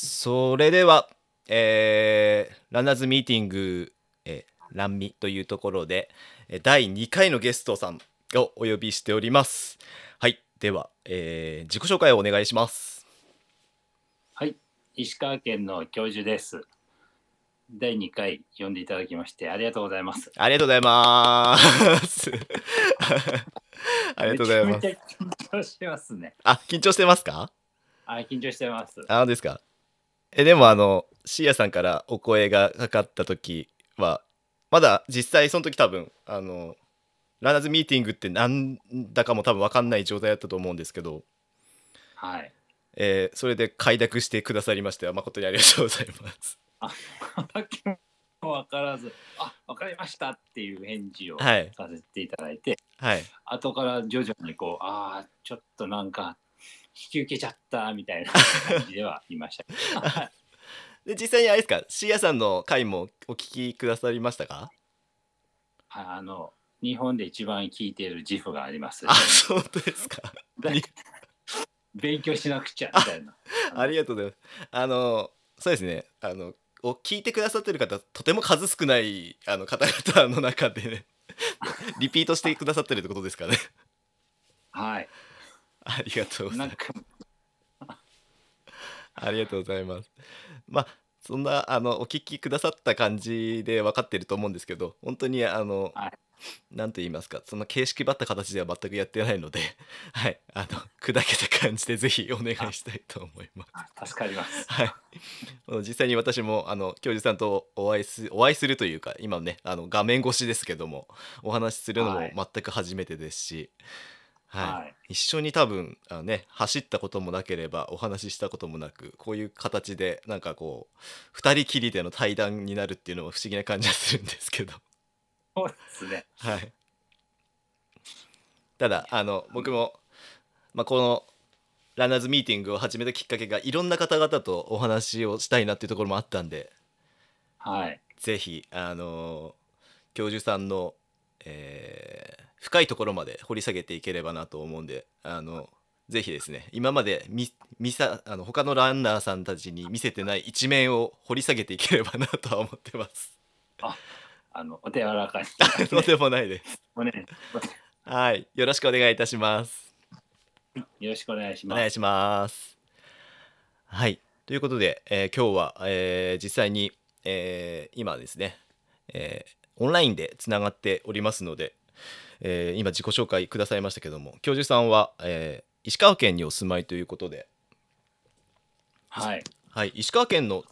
それでは、ランナーズミーティング、ランミというところで第2回のゲストさんをお呼びしております。はい、では、自己紹介をお願いします。はい、石川県の教授です。第2回呼んでいただきましてありがとうございます。ありがとうございますありがとうございます。めちゃめちゃ緊張してますね。あ、緊張してますか？あ、緊張してます。あ、ですか。でもシーヤさんからお声がかかった時はまだ実際その時多分ランナーズミーティングってなんだかも多分分かんない状態だったと思うんですけど、はい、それで快諾してくださりましては誠にありがとうございます。あ、分からず、あ、分かりましたっていう返事をさせていただいて、はい、後から徐々にこう、ああ、ちょっとなんか引き受けちゃったみたいな感じではいましたで、実際にあれですか、シーヤさんの回もお聞きくださりましたか？日本で一番聞いている自負があります。あ、そうですか。勉強しなくちゃみたいな。ありがとうございます。そうですね。聞いてくださってる方、とても数少ない方々の中で、ね、リピートしてくださってるってことですかね。はい。ありがとうございます。ありがとうございます。まあ、そんなお聞きくださった感じで分かってると思うんですけど、本当にはい、なんと言いますか、そんな形式ばった形では全くやってないので、はい、砕けた感じでぜひお願いしたいと思います。助かります、はい、実際に私も教授さんとお会いするというか、今ね画面越しですけどもお話しするのも全く初めてですし、はいはい、一緒に多分ね、走ったこともなければお話ししたこともなく、こういう形でなんかこう2人きりでの対談になるっていうのは不思議な感じがするんですけど、そうですね、はい、ただ僕も、まあ、このランナーズミーティングを始めたきっかけがいろんな方々とお話をしたいなっていうところもあったんで、はい、ぜひ教授さんの、深いところまで掘り下げていければなと思うんで、ぜひですね、今まで他のランナーさんたちに見せてない一面を掘り下げていければなとは思ってます。あ、お手柔らかにとてもないですはい、よろしくお願いいたします。よろしくお願いします。お願いします。はい、ということで、今日は、実際に、今ですね、オンラインでつながっておりますので、今自己紹介くださいましたけども、教授さんは、石川県にお住まいということで、はい、はい、石川県の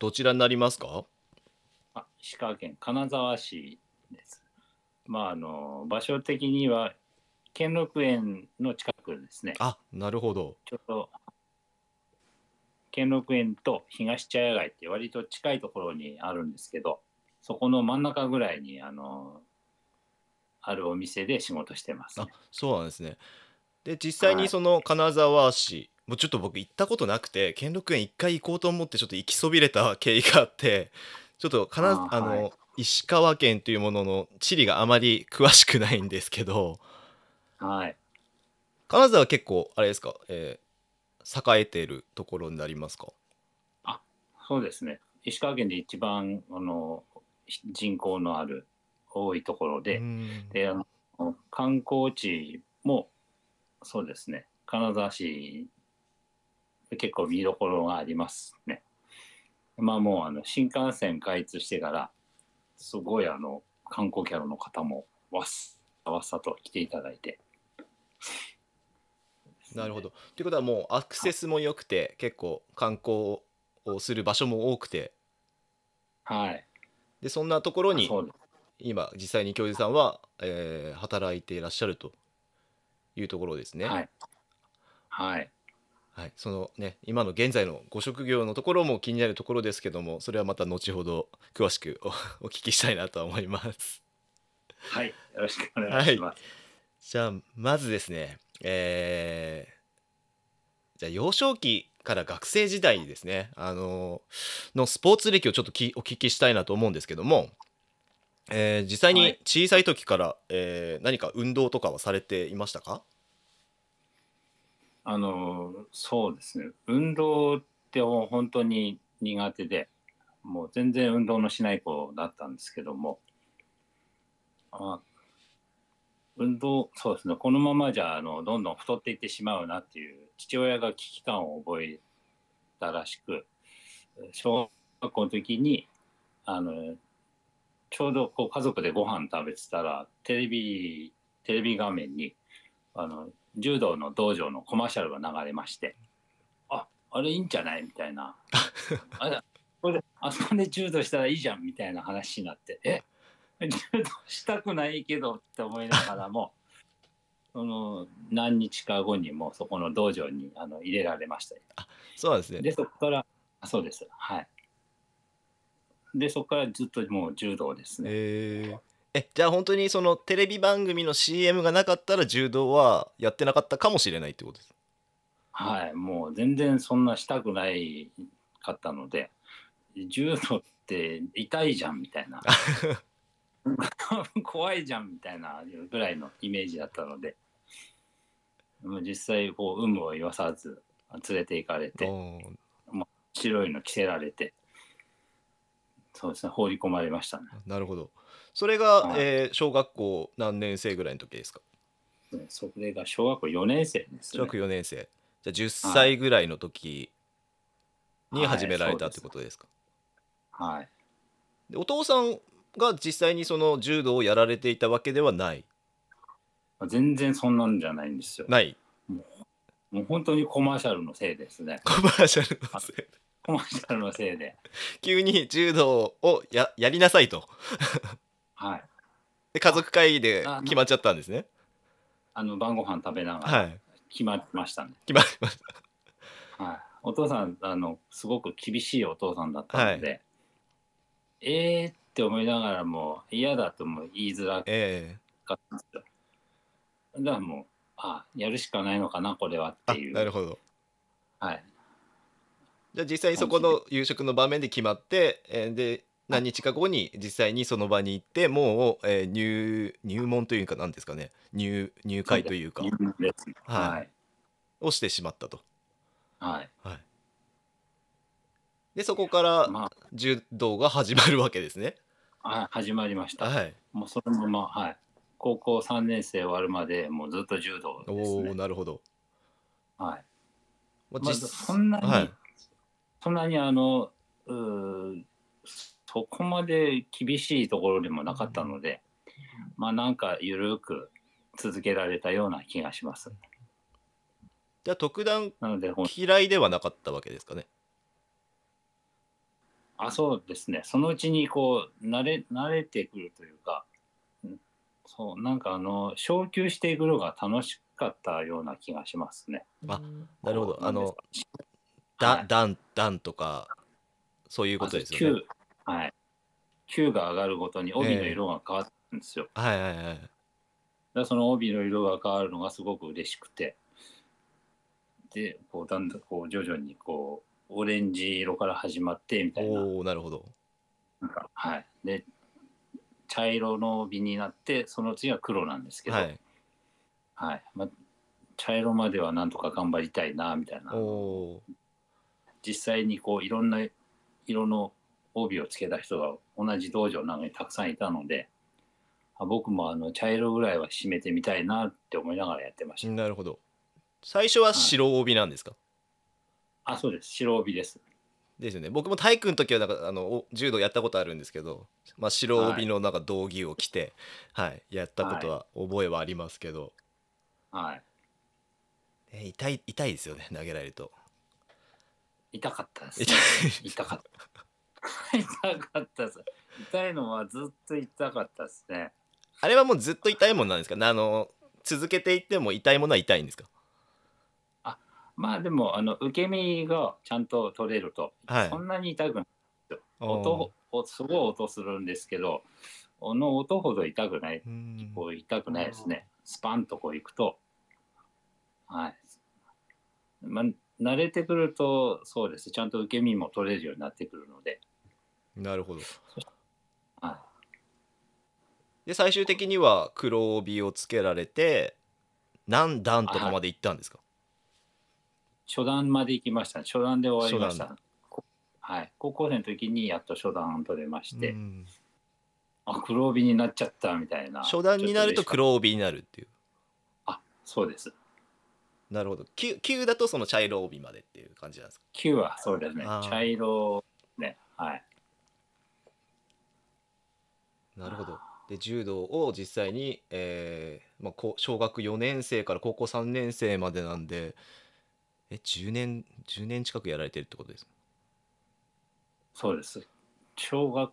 どちらになりますか？石川県金沢市です。まあ場所的には兼六園の近くですね。あ、なるほど。ちょっと兼六園と東茶屋街って割と近いところにあるんですけど、そこの真ん中ぐらいにあるお店で仕事してます、ね。あ、そうなんですね。で、実際にその金沢市、はい、もうちょっと僕行ったことなくて、兼六園一回行こうと思ってちょっと行きそびれた経緯があって。ちょっとはい、石川県というものの地理があまり詳しくないんですけど、はい、金沢は結構あれですか、栄えているところになりますか？あ、そうですね。石川県で一番人口のある多いところで、で観光地もそうですね、金沢市結構見どころがありますね。まあ、もう新幹線開通してからすごい観光客の方もわっさと来ていただいて、なるほど。ということはもうアクセスも良くて、はい、結構観光をする場所も多くて、はい、でそんなところに今実際に教授さんは、働いていらっしゃるというところですね。はい、はい、はい、そのね、今の現在のご職業のところも気になるところですけども、それはまた後ほど詳しく お聞きしたいなと思います。はい、よろしくお願いします。はい、じゃあまずですね、じゃあ幼少期から学生時代にですね、のスポーツ歴をちょっとお聞きしたいなと思うんですけども、実際に小さい時から、何か運動とかはされていましたか？そうですね、運動って手を本当に苦手で、もう全然運動のしない子だったんですけども、運動、そうですね、このままじゃどんどん太っていってしまうなっていう父親が危機感を覚えたらしく、小学校の時にちょうどこう家族でご飯食べてたらテレビ画面に柔道の道場のコマーシャルが流れまして、あれいいんじゃないみたいなあそこで柔道したらいいじゃんみたいな話になって、柔道したくないけどって思いながらも何日か後にもうそこの道場に入れられました。そうですね。でそこからそうです、はい。でそこからずっともう柔道ですね。じゃあ本当にそのテレビ番組の CM がなかったら柔道はやってなかったかもしれないってことです。はい、もう全然そんなしたくないかったので、柔道って痛いじゃんみたいな怖いじゃんみたいなぐらいのイメージだったので、実際こう有無を言わさず連れて行かれて、白いの着せられて、そうですね、放り込まれましたね。なるほど。それが、はい、小学校何年生ぐらいの時ですか？それが小学校4年生ですね。小学4年生。じゃあ10歳ぐらいの時に始められたってことですか？はい。はい、でお父さんが実際にその柔道をやられていたわけではない？全然そんなんじゃないんですよ。ない。もう本当にコマーシャルのせいですね。コマーシャルのせい。コマーシャルのせいで急に柔道を やりなさいとはい。で家族会議で決まっちゃったんですね。晩ご飯食べながら決まりましたね。決まりました。はい。お父さんすごく厳しいお父さんだったので、はい、って思いながらも嫌だとも言いづらかったんですよ。だからもうやるしかないのかなこれはっていう。なるほど。はい。じゃあ実際にそこの夕食の場面で決まって、で何日か後に実際にその場に行って、もう、入門というか何ですかね、入会というか、はい、をしてしまったと。はい、はい、でそこから、柔道が始まるわけですね。始まりました。はい、もうそのまま、はい、高校3年生終わるまでもうずっと柔道ですね。おお、なるほど。はい。まずそんなにそこまで厳しいところでもなかったので、なんか緩く続けられたような気がします。じゃあ特段嫌いではなかったわけですかね。そうですね。そのうちにこう慣れてくるというか、そうなんか昇級していくのが楽しかったような気がしますね。なるほど。段とかそういうことですよね。はい、級が上がるごとに帯の色が変わったんですよ。はいはいはい。だその帯の色が変わるのがすごく嬉しくて、でこうだんだんこう徐々にこうオレンジ色から始まってみたいな。なるほど。なんかはい。で茶色の帯になって、その次は黒なんですけど、はい、はい、茶色まではなんとか頑張りたいなみたいな。実際にこういろんな色の帯をつけた人が同じ道場なのにたくさんいたので、僕も茶色ぐらいは締めてみたいなって思いながらやってました。なるほど。最初は白帯なんですか？そうです。白帯です。ですよね。僕も体育の時はなんか柔道やったことあるんですけど、白帯のなんか道着を着て、はいはい、やったことは覚えはありますけど、はい、痛いですよね、投げられると。痛かったです、ね。痛かった。痛かったです。痛いのはずっと痛かったですね。あれはもうずっと痛いもんなんですか？続けていっても痛いものは痛いんですか？でも受け身がちゃんと取れると、はい、そんなに痛くないですよ。音をすごい音するんですけど、音ほど痛くない。こう痛くないですね。スパンとこういくと、はい。慣れてくるとそうです。ちゃんと受け身も取れるようになってくるので。なるほど。はい、で最終的には黒帯をつけられて何段とかまでいったんですか？初段まで行きました、ね、初段で終わりました、はい、高校生の時にやっと初段取れまして、うん、あ、黒帯になっちゃったみたいな。初段になると黒帯になるっていう。あ、そうです。なるほど。 9だとその茶色帯までっていう感じなんですか。9はそうですね、茶色ね、はい。なるほど。で柔道を実際に、まあ、小学4年生から高校3年生までなんで、10年近くやられてるってことですか。そうです。小学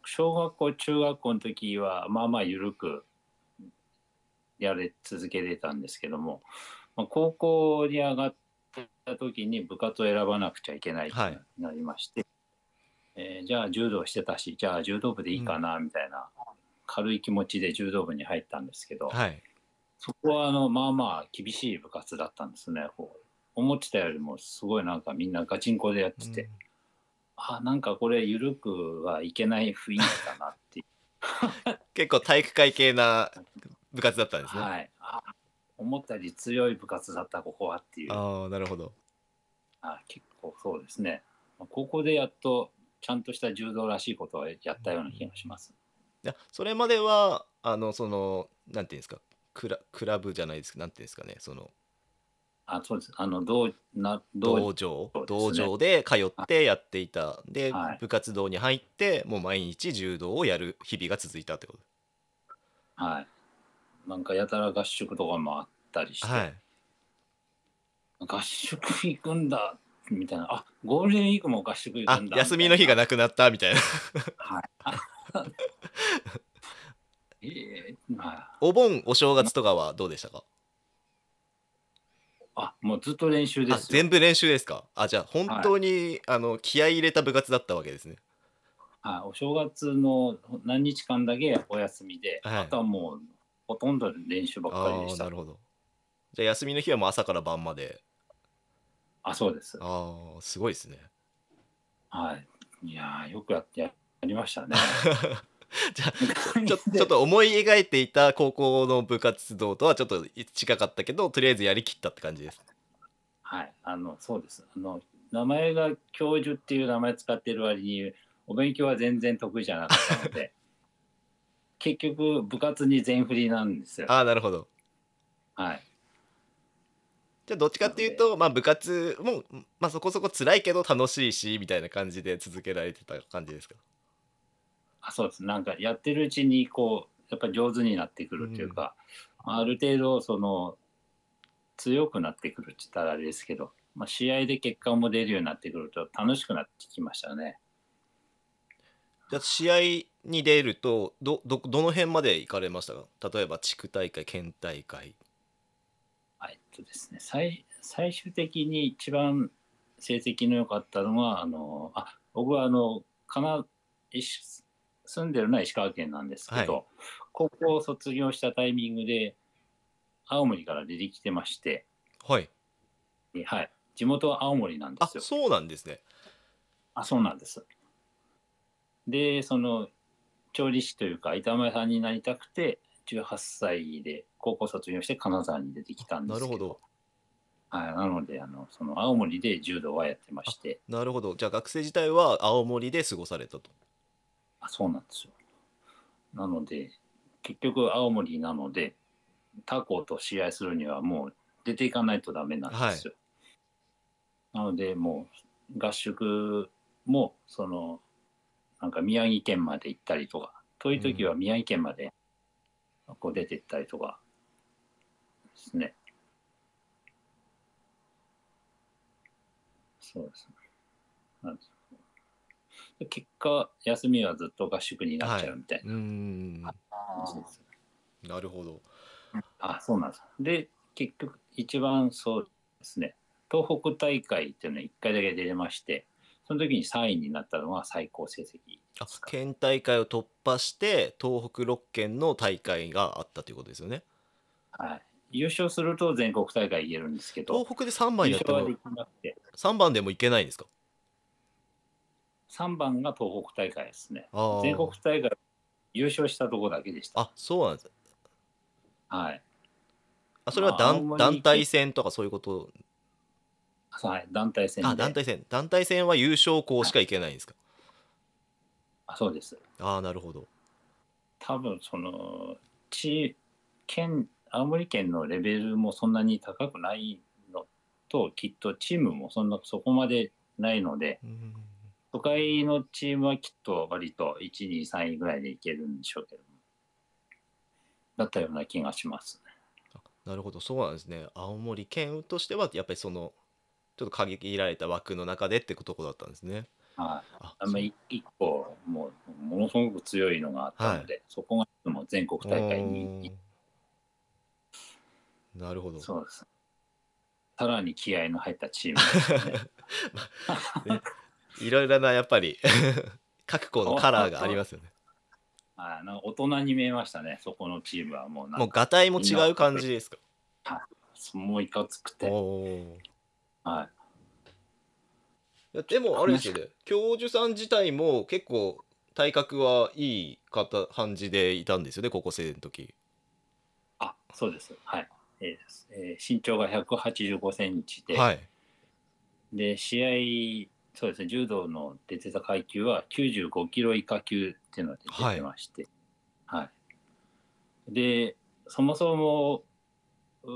校中学校の時はまあまあ緩くやれ続けてたんですけども、まあ、高校に上がった時に部活を選ばなくちゃいけないとなりまして、はい、じゃあ柔道してたし、じゃあ柔道部でいいかなみたいな、うん、軽い気持ちで柔道部に入ったんですけど、はい、そこはまあまあ厳しい部活だったんですね。こう思ってたよりもすごいなんかみんなガチンコでやってて、うん、あ、なんかこれ緩くはいけない雰囲気だなっていう結構体育会系な部活だったんですね。はい、あ、思ったより強い部活だったここはっていう。ああ、なるほど。あ、結構そうですね、ここでやっとちゃんとした柔道らしいことをやったような気がします、うん。それまではそのなんていうんですか、クラブじゃないですか、なんていうんですかね、その、あ、そうです、道場で通ってやっていたで、はい、部活動に入ってもう毎日柔道をやる日々が続いたってこと。はい、なんかやたら合宿とかもあったりして、はい、合宿行くんだみたいな、あ、ゴールデンウィークも合宿行くんだ、休みの日がなくなったみたいなはいお盆お正月とかはどうでしたか。あ、もうずっと練習です。全部練習ですか。あ、じゃあ本当に、はい、気合い入れた部活だったわけですね。はい、お正月の何日間だけお休みで、はい、あとはもうほとんど練習ばっかりでした。なるほど。じゃあ休みの日はもう朝から晩まで。あ、そうです。あ、すごいですね。はい、いや、よくやりましたねじゃあちょっと思い描いていた高校の部活動とはちょっと近かったけど、とりあえずやりきったって感じです。はい、そうです。名前が教授っていう名前使ってる割にお勉強は全然得意じゃなかったので結局部活に全振りなんですよ。あ、なるほど。はい、じゃあどっちかっていうと、まあ、部活も、まあ、そこそこ辛いけど楽しいしみたいな感じで続けられてた感じですか。あ、そうです。なんかやってるうちにこうやっぱり上手になってくるっていうか、うん、ある程度強くなってくるって言ったらあれですけど、まあ、試合で結果も出るようになってくると楽しくなってきましたね。じゃあ試合に出るとどの辺まで行かれましたか。例えば地区大会、県大会。ですね、最終的に一番成績の良かったのは僕は住んでるのは石川県なんですけど、はい、高校を卒業したタイミングで青森から出てきてまして、はい、はい、地元は青森なんですよ。あ、そうなんですね。あ、そうなんです。で調理師というか板前さんになりたくて18歳で高校卒業して金沢に出てきたんですけど。なるほど。はい、なので青森で柔道はやってまして。なるほど。じゃあ学生時代は青森で過ごされたと。あ、そうなんですよ。なので結局青森なので他校と試合するにはもう出ていかないとダメなんですよ、はい、なのでもう合宿もなんか宮城県まで行ったりとか、そういう時は宮城県まで、うん、こう出ていったりとかですね。そうですね。なんですか。結果休みはずっと合宿になっちゃうみたいな、はい、ですね。なるほど。あ、そうなんです。で結局一番そうですね、東北大会っていうのは1回だけ出れまして、その時に3位になったのは最高成績。あ、県大会を突破して東北6県の大会があったということですよね。はい、優勝すると全国大会いけるんですけど、東北で3番やっても3番でもいけないんですか。3番が東北大会ですね。全国大会優勝したとこだけでした。あ、そうなんです。はい。あ、それは団体戦とかそういうこと。はい、団体戦で。あ、団体戦は優勝校しか行けないんですか。はい、あ、そうです。ああ、なるほど。多分その青森県のレベルもそんなに高くないのと、きっとチームもそこまでないので、うん、都会のチームはきっと割と1、2、3位ぐらいでいけるんでしょうけど、だったような気がしますね。なるほど、そうなんですね。青森県としてはやっぱりそのちょっと限られた枠の中でってとこだったんですね。はい、あんまり1個 ものすごく強いのがあったので、はい、そこがもう全国大会に。なるほど。そうです、さらに気合いの入ったチームですね。ね、いろいろなやっぱり各校のカラーがありますよね。あ、なんか大人に見えましたね、そこのチームは。もうガタイも違う感じですか。はい、もういかつくて。はい。でもあれですよね、教授さん自体も結構体格はいい感じでいたんですよね、高校生の時。あ、そうです。はい。身長が185センチで、はい、で試合、そうですね、柔道の出てた階級は95キロ以下級っていうので出てまして、はいはい、でそもそも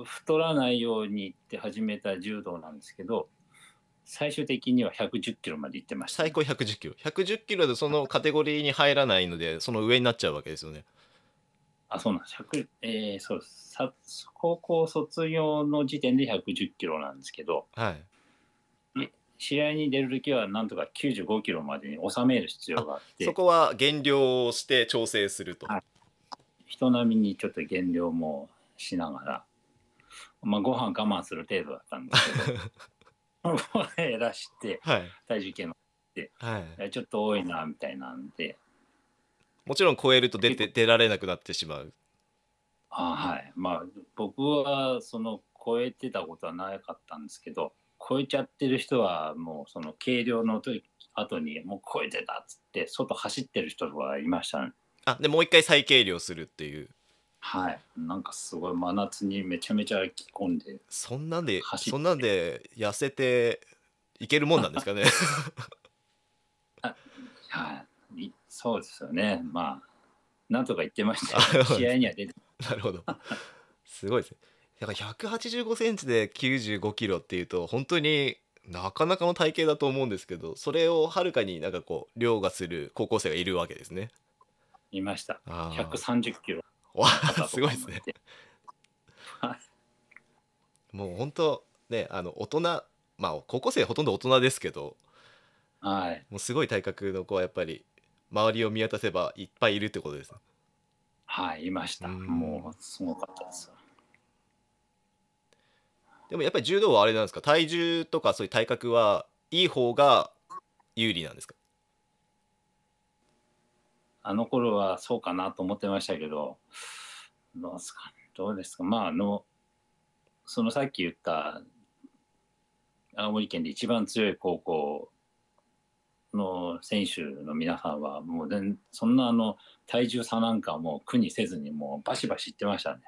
太らないようにって始めた柔道なんですけど、最終的には110キロまでいってました。最高110キロ。110キロでそのカテゴリーに入らないので、その上になっちゃうわけですよね。あ、そうなんです。そうです。高校卒業の時点で110キロなんですけど、はい、試合に出るときはなんとか95キロまでに収める必要があって、そこは減量をして調整すると。はい、人並みにちょっと減量もしながら、まあ、ご飯我慢する程度だったんですけど減らして、はい、体重計乗って、はい、ちょっと多いなみたいなんで、もちろん超えると出られなくなってしまう。あ、はい、まあ僕はその超えてたことはなかったんですけど、超えちゃってる人はもうその計量の後にもう超えてたっつって外走ってる人がいましたね。あ、でもう一回再計量するっていう。はい、なんかすごい真夏にめちゃめちゃ着込んで、そんなんで痩せていけるもんなんですかね。はい、そうですよね。まあなんとか言ってました、ね、試合には出て。なるほど、すごいですね。だから185センチで95キロっていうと本当になかなかの体型だと思うんですけど、それをはるかになんかこう凌駕する高校生がいるわけですね。いました。130キロわあ、すごいですね。もう本当ね、大人、まあ高校生ほとんど大人ですけど、はい、もうすごい体格の子はやっぱり周りを見渡せばいっぱいいるってことです。はい、いました。もうすごかったです。でもやっぱり柔道はあれなんですか、体重とかそういう体格はいい方が有利なんですか。あの頃はそうかなと思ってましたけど、どうですか。まあそのさっき言った青森県で一番強い高校の選手の皆さんはもうそんな体重差なんかもう苦にせずにもうバシバシいってましたね。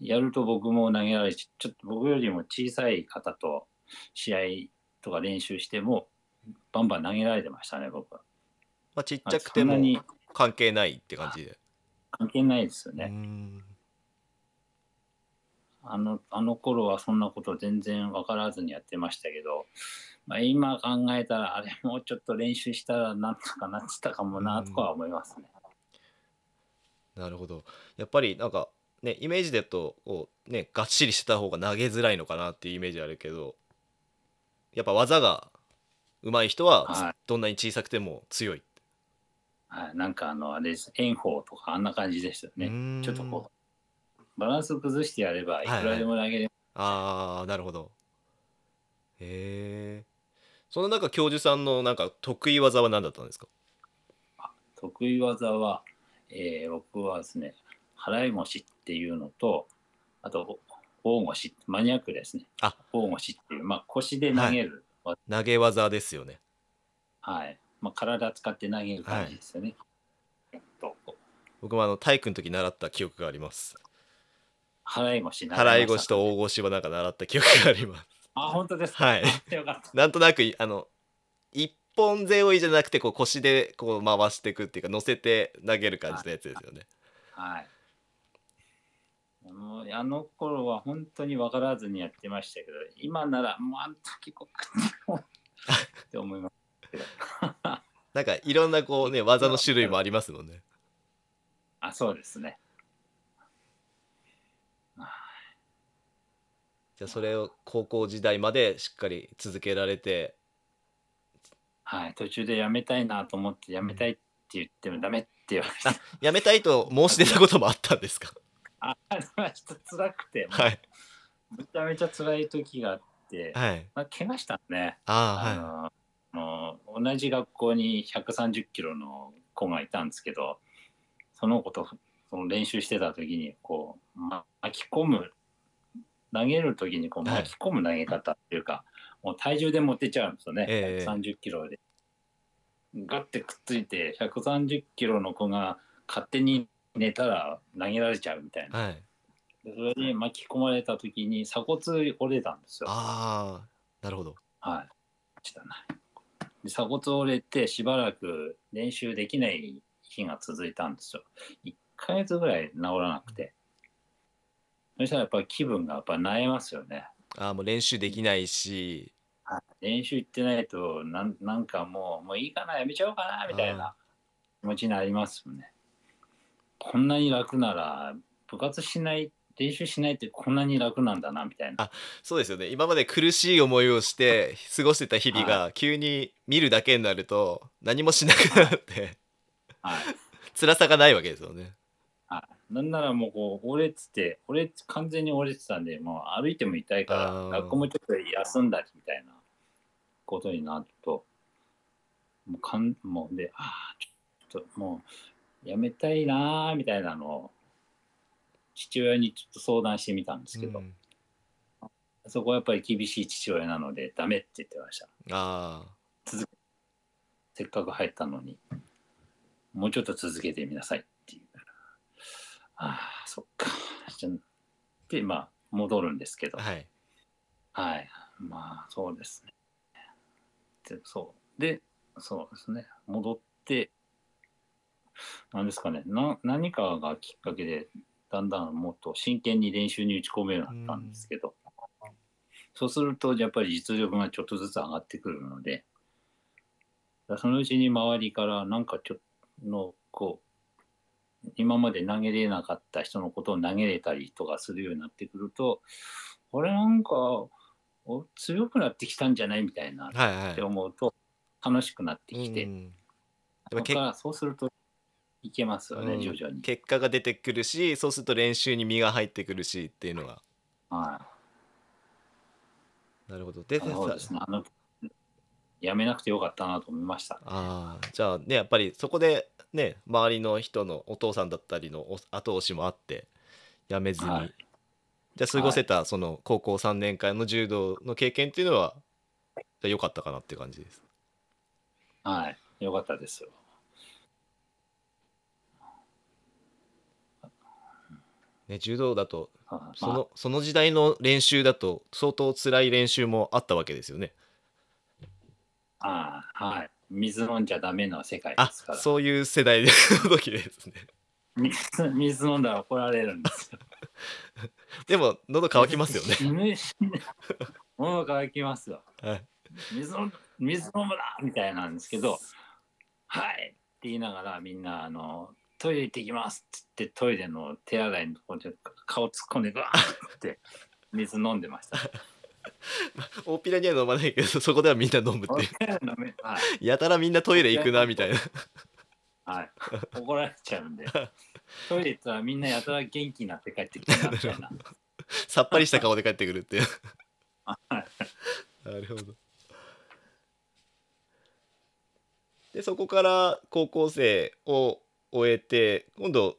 やると僕も投げられし、ちょっと僕よりも小さい方と試合とか練習してもバンバン投げられてましたね、僕は。まあ、ちっちゃくても関係ないって感じで。関係ないですよね。あの頃はそんなこと全然分からずにやってましたけど、まあ、今考えたらあれもうちょっと練習したらなんとかなってたかもなとか思いますね。なるほど。やっぱりなんかね、イメージだとこう、ね、がっしりしてた方が投げづらいのかなっていうイメージあるけど、やっぱ技が上手い人は、はい、どんなに小さくても強い。はい、なんかあれです、炎鵬とかあんな感じでしたよね。ちょっとこうバランス崩してやればいくらでも投げれる、はいはい、ああ、なるほど。へえ。その中教授さんのなんか得意技は何だったんですか。得意技は、僕はですね、払い腰っていうのと、あと大腰、マニアックですね。あ、大腰っていう、まあ、腰で投げる、はい、投げ技ですよね。はい、まあ、体使って投げる感じですよね。はい、僕も体育の時習った記憶があります。払い腰と大腰はなんか習った記憶があります。あ、本当ですか。はい。よかった。なんとなく一本背負いじゃなくてこう腰でこう回していくっていうか乗せて投げる感じのやつですよね。はい。あの頃は本当に分からずにやってましたけど、今ならもうあの時こうって思いますけど。なんかいろんなこうね技の種類もありますもんね。あ、そうですね。じゃあそれを高校時代までしっかり続けられて。はい、途中でやめたいなと思ってやめたいって言ってもダメって言われて、やめたいと申し出たこともあったんですか？あ、ちょっと辛くて、はい、めちゃめちゃ辛い時があって、はい、まあ、怪我したんね。あ、はい、同じ学校に130キロの子がいたんですけど、その子とその練習してた時にこう巻き込む投げる時にこう巻き込む投げ方っていうか、はい、もう体重で持ってっちゃうんですよね、130キロでガッてくっついて130キロの子が勝手に寝たら投げられちゃうみたいな、はい、でそれに巻き込まれた時に鎖骨折れたんですよ。ああ、なるほど。はい、したな。で鎖骨折れてしばらく練習できない日が続いたんですよ。1ヶ月ぐらい治らなくて、そしたらやっぱり気分がやっぱ萎えますよね。ああ、もう練習できないし、練習行ってないとなんかもういいかな、やめちゃおうかなみたいな気持ちになりますもんね。こんなに楽なら部活しない練習しないってこんなに楽なんだなみたいな。あ、そうですよね。今まで苦しい思いをして過ごしてた日々が急に見るだけになると何もしなくなって、はい、辛さがないわけですよね。なんならもうこう折れて完全に折れてたんで、もう歩いても痛いから学校もちょっと休んだりみたいなことになると、もうで、あ、ちょっともうやめたいなみたいなのを父親にちょっと相談してみたんですけど、うん、そこはやっぱり厳しい父親なのでダメって言ってました。あ、続け、せっかく入ったのにもうちょっと続けてみなさいっていう。ああ、そっかでまあ戻るんですけど、はい、はい、まあそうですね。で、そうですね、戻って何ですかね、何かがきっかけでだんだんもっと真剣に練習に打ち込めるようになったんですけど、そうするとやっぱり実力がちょっとずつ上がってくるので、そのうちに周りからなんかちょっとこう今まで投げれなかった人のことを投げれたりとかするようになってくると、これなんか強くなってきたんじゃないみたいなって思うと楽しくなってきて、そうするといけますよね、徐々に結果が出てくるし、そうすると練習に身が入ってくるしっていうのが、はい、なるほど。で、そうですね、やめなくてよかったなと思いました。あ、じゃあね、やっぱりそこでね、周りの人のお父さんだったりの後押しもあってやめずに、はい、じゃあ過ごせたその高校3年間の柔道の経験っていうのは良かったかなっていう感じです。はい、良かったですよ。ね、柔道だとその時代の練習だと相当辛い練習もあったわけですよね。あ、はい、水飲んじゃダメな世界ですから。あ、そういう世代の時ですね。水飲んだら怒られるんですよ。でも喉乾きますよね。喉乾きますよ、はい、水飲むなみたいなんですけど、はいって言いながらみんなトイレ行ってきますって言ってトイレの手洗いのところで顔突っ込んでガーって水飲んでました。大ピラには飲まないけど、そこではみんな飲むっていう、はい、やたらみんなトイレ行くなみたいな、はい、怒られちゃうんでトイレ行ったらみんなやたら元気になって帰ってきたみたいなさっぱりした顔で帰ってくるっていうなるほど。で、そこから高校生を終えて、今度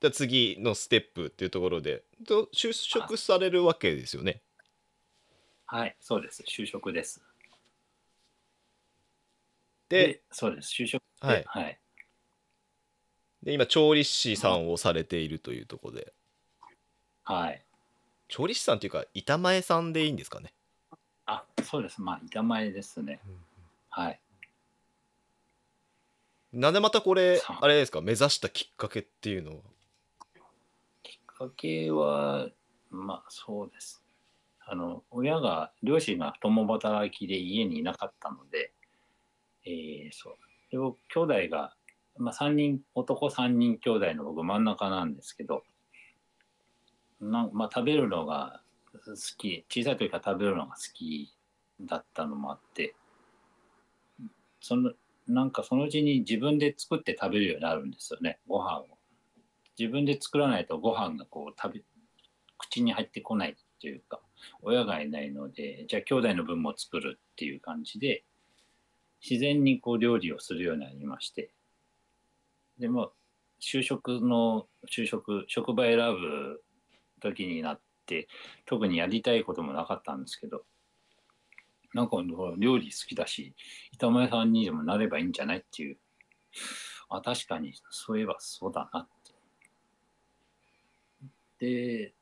じゃ次のステップっていうところで就職されるわけですよね。はい、そうです。就職です。で、そうです。就職で、はい。はい、で、今調理師さんをされているというところで、はい。調理師さんというか板前さんでいいんですかね。あ、そうです。まあ、板前ですね。うんうん、はい。なんでまたこれさあれですか、目指したきっかけっていうのは？きっかけは、まあ、そうです。親が、両親が共働きで家にいなかったので、そう。で、僕、兄弟が、まあ、3人、男3人兄弟の僕、真ん中なんですけど、まあ、食べるのが好き、小さい時から食べるのが好きだったのもあって、その、なんかそのうちに自分で作って食べるようになるんですよね、ご飯を。自分で作らないとご飯がこう口に入ってこないというか、親がいないので、じゃあ兄弟の分も作るっていう感じで、自然にこう料理をするようになりまして、でも職場選ぶ時になって、特にやりたいこともなかったんですけど、なんか料理好きだし、板前さんにでもなればいいんじゃないっていう、あ、確かにそういえばそうだなって。で、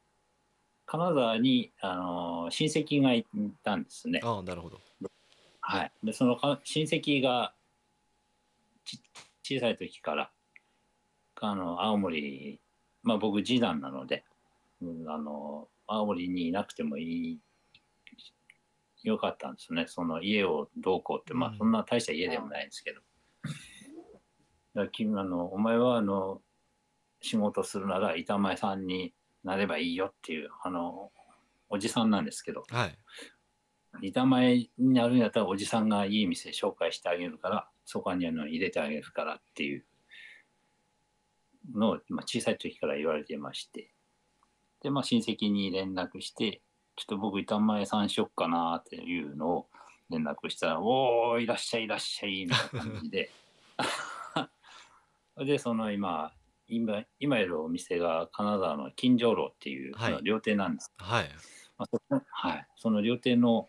金沢に親戚がいたんですね。ああ、なるほど。はい。で、その親戚が小さい時から青森、まあ、僕次男なので、青森にいなくてもよかったんですね。その家をどうこうって、まあ、そんな大した家でもないんですけど、だから君、お前は仕事するなら板前さんになればいいよっていう、おじさんなんですけど、はい。板前になるんだったらおじさんがいい店紹介してあげるから、そこに入れてあげるからっていうのを、まあ、小さい時から言われてまして、で、まあ、親戚に連絡して、ちょっと僕板前さんしよっかなっていうのを連絡したら、おー、いらっしゃいいらっしゃいみたいな感じで。で、その今いるお店が金沢の金城楼っていう、はい、料亭なんです。はい。まあ、はい、その料亭の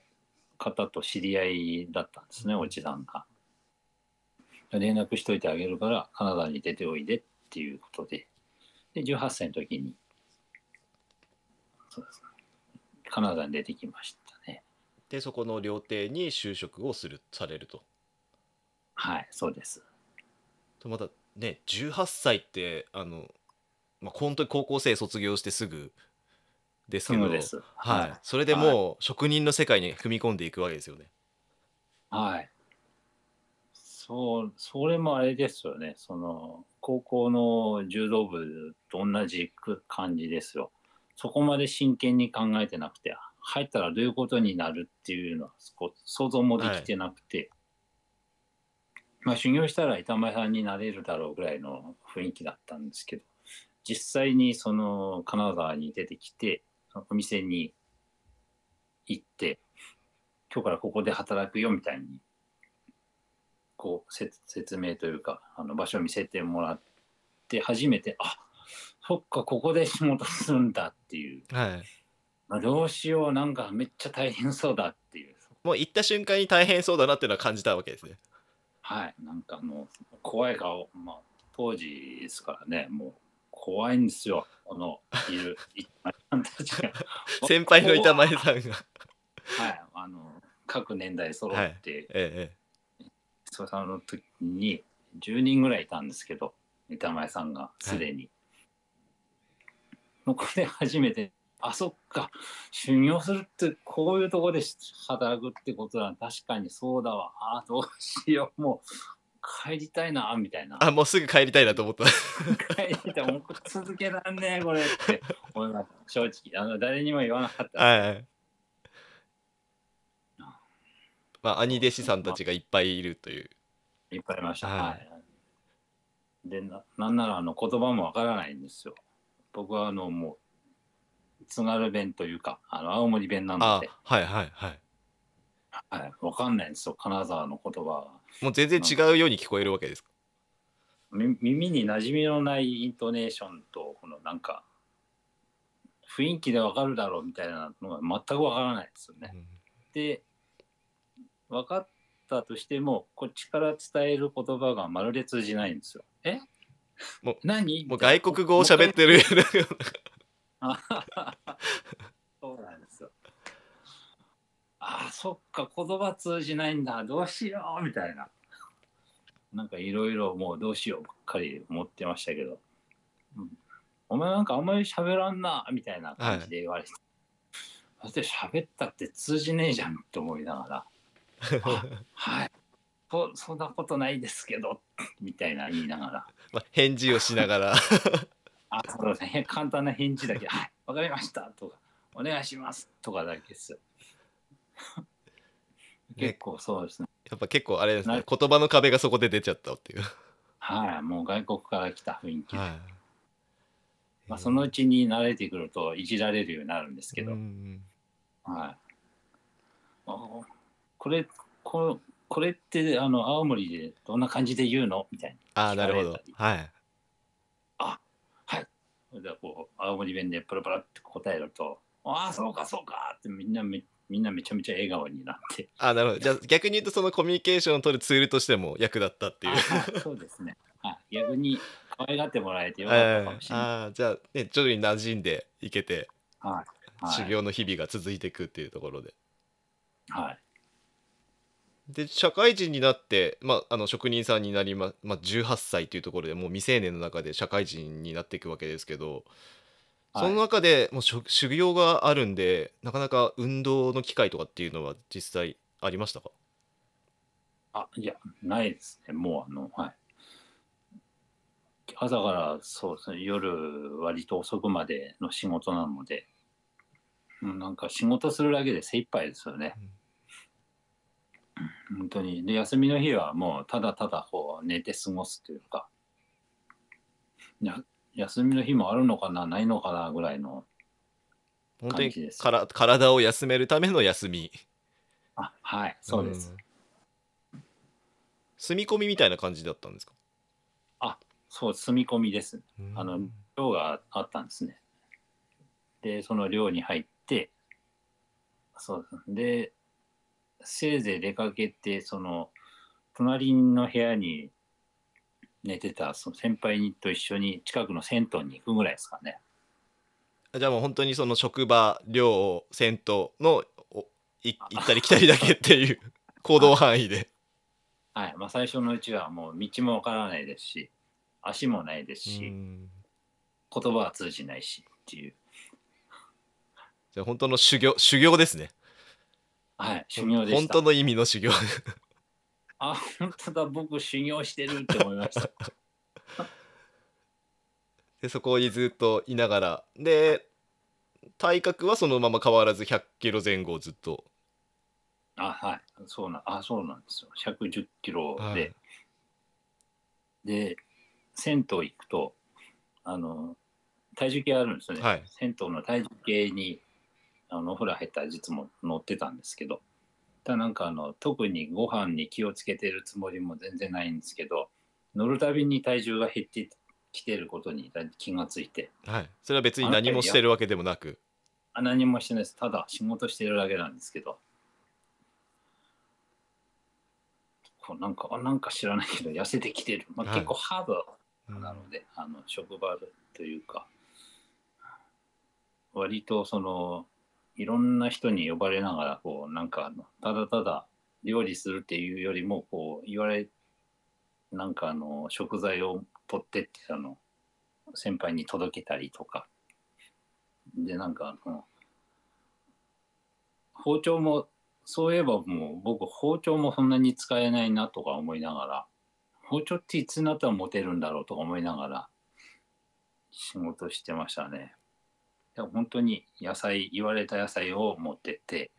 方と知り合いだったんですね、おじさんが。連絡しといてあげるから金沢に出ておいでっていうことで、で、18歳の時に、そうですね、カナダに出てきましたね。で、そこの料亭に就職をされると。はい、そうです。と、またね、18歳って、まあ、本当に高校生卒業してすぐですけど、そうです。ははい、い。それではい。もう職人の世界に踏み込んでいくわけですよね。はい。そう、それもあれですよね。高校の柔道部と同じ感じですよ。そこまで真剣に考えてなくて、入ったらどういうことになるっていうのは想像もではきい。てなくて、まあ、修行したら板前さんになれるだろうぐらいの雰囲気だったんですけど、実際に金沢に出てきて、お店に行って、今日からここで働くよみたいにこう説明というか、場所を見せてもらって、初めて、あ、そっか、ここで仕事するんだっていう、はい。あ、どうしよう、なんかめっちゃ大変そうだっていう、もう行った瞬間に大変そうだなっていうのは感じたわけですね。はい、なんかもう怖い顔、まあ、当時ですからね、もう怖いんですよ、いる一般人たちが。先輩の板怖前っ、さんが。はい、各年代揃はっい。て、ええ。そう、その時に10人ぐらいいたんですけど、板前さんがはすい。でに。そこで初めて、あ、そっか、修行するってこういうとこで働くってことだ、確かにそうだわ、あ、どうしよう、もう帰りたいなみたいな、あ、もうすぐ帰りたいなと思った。帰りたい、もう続けらんねえこれって思いました、正直。誰にも言わなかったんはでいすはけい。ど、まあ、兄弟子さんたまちあ、がいっぱいいるという。いっぱいいました。ははい。い。で、なんなら言葉もわからないんですよ。僕はもう津軽弁というか、青森弁なのあ、で、はいはいはい。はい、わかんないんですよ、金沢の言葉は。もう全然なん違かうように聞こえるわけですか？耳に馴染みのないイントネーションと、なんか雰囲気でわかるだろうみたいなのが全くわからないですようね。ん、で、分かったとしても、こっちから伝える言葉がまるで通じないんですよ。え、もう何もみうたいな。外国語をもう一喋っ回。てるような。そうなんですよ。ああ、そっか、言葉通じないんだ、どうしようみたいな。なんかいろいろもうどうしようばっかり思ってましたけど、うん、お前なんかあんまり喋らんなみたいな感じで言われて、はい、だって喋ったって通じねえじゃんって思いながらはいそんなことないですけどみたいな言いながら、まあ、返事をしながらあ、そうですね、簡単な返事だけはいわかりましたとかお願いしますとかだけです結構そうですね。やっぱ結構あれですね、言葉の壁がそこで出ちゃったっていう。はい、もう外国から来た雰囲気で、はい、まあ、そのうちに慣れてくるといじられるようになるんですけど、うん、はい、これって青森でどんな感じで言うのみたいな。あ、なるほど。はい。あ、はい。じゃあこう青森弁でパラパラって答えると、ああそうかそうかってみんなめちゃめちゃ笑顔になって。あ、なるほど。じゃあ逆に言うとそのコミュニケーションを取るツールとしても役立ったっていう。そうですね。逆に可愛がってもらえてよかったかもしれない。あ、じゃあね、徐々に馴染んでいけて、はいはい、修行の日々が続いていくっていうところで。はい。で社会人になって、まあ、職人さんになります、まあ、18歳というところでもう未成年の中で社会人になっていくわけですけど。その中でもう修行があるんでなかなか運動の機会とかっていうのは実際ありましたか？あ、いやないですね。もうはい、朝からそうですね、夜割と遅くまでの仕事なので、なんか仕事するだけで精一杯ですよね、うん、本当に。で休みの日はもうただただこう寝て過ごすというか、休みの日もあるのかなないのかなぐらいの感じです。本当に体を休めるための休み。あ、はいそうです、うん、住み込みみたいな感じだったんですか？あ、そう住み込みです、うん、寮があったんですね。でその寮に入って、そうでせいぜい出かけて、その隣の部屋に寝てたその先輩と一緒に近くの銭湯に行くぐらいですかね。じゃあもう本当にその職場、寮、銭湯の行ったり来たりだけっていう行動範囲で。はい、はい、まあ、最初のうちはもう道もわからないですし、足もないですし、言葉は通じないしっていう。じゃあ本当の修行ですね。はい、修行でした。本当の意味の修行。あ、本当だ、僕修行してるって思いましたでそこにずっといながらで体格はそのまま変わらず100キロ前後ずっと。あ、はい、そうなんですよ。110キロで、はい、で銭湯行くと体重計あるんですよね、はい、銭湯の体重計にお風呂入ったら実も乗ってたんですけど、なんか特にご飯に気をつけてるつもりも全然ないんですけど、乗るたびに体重が減ってきてることに気がついて、はい、それは別に何もしてるわけでもなく。何もしてないです。ただ仕事してるだけなんですけど、こうなんか知らないけど痩せてきてる、まあ、結構ハードなので、はい、職場というか割といろんな人に呼ばれながらこうなんかただただ料理するっていうよりもこうなんか食材を取ってって先輩に届けたりとかで、なんか包丁もそういえばもう僕包丁もそんなに使えないなとか思いながら、包丁っていつになったら持てるんだろうとか思いながら仕事してましたね。本当に言われた野菜を持ってって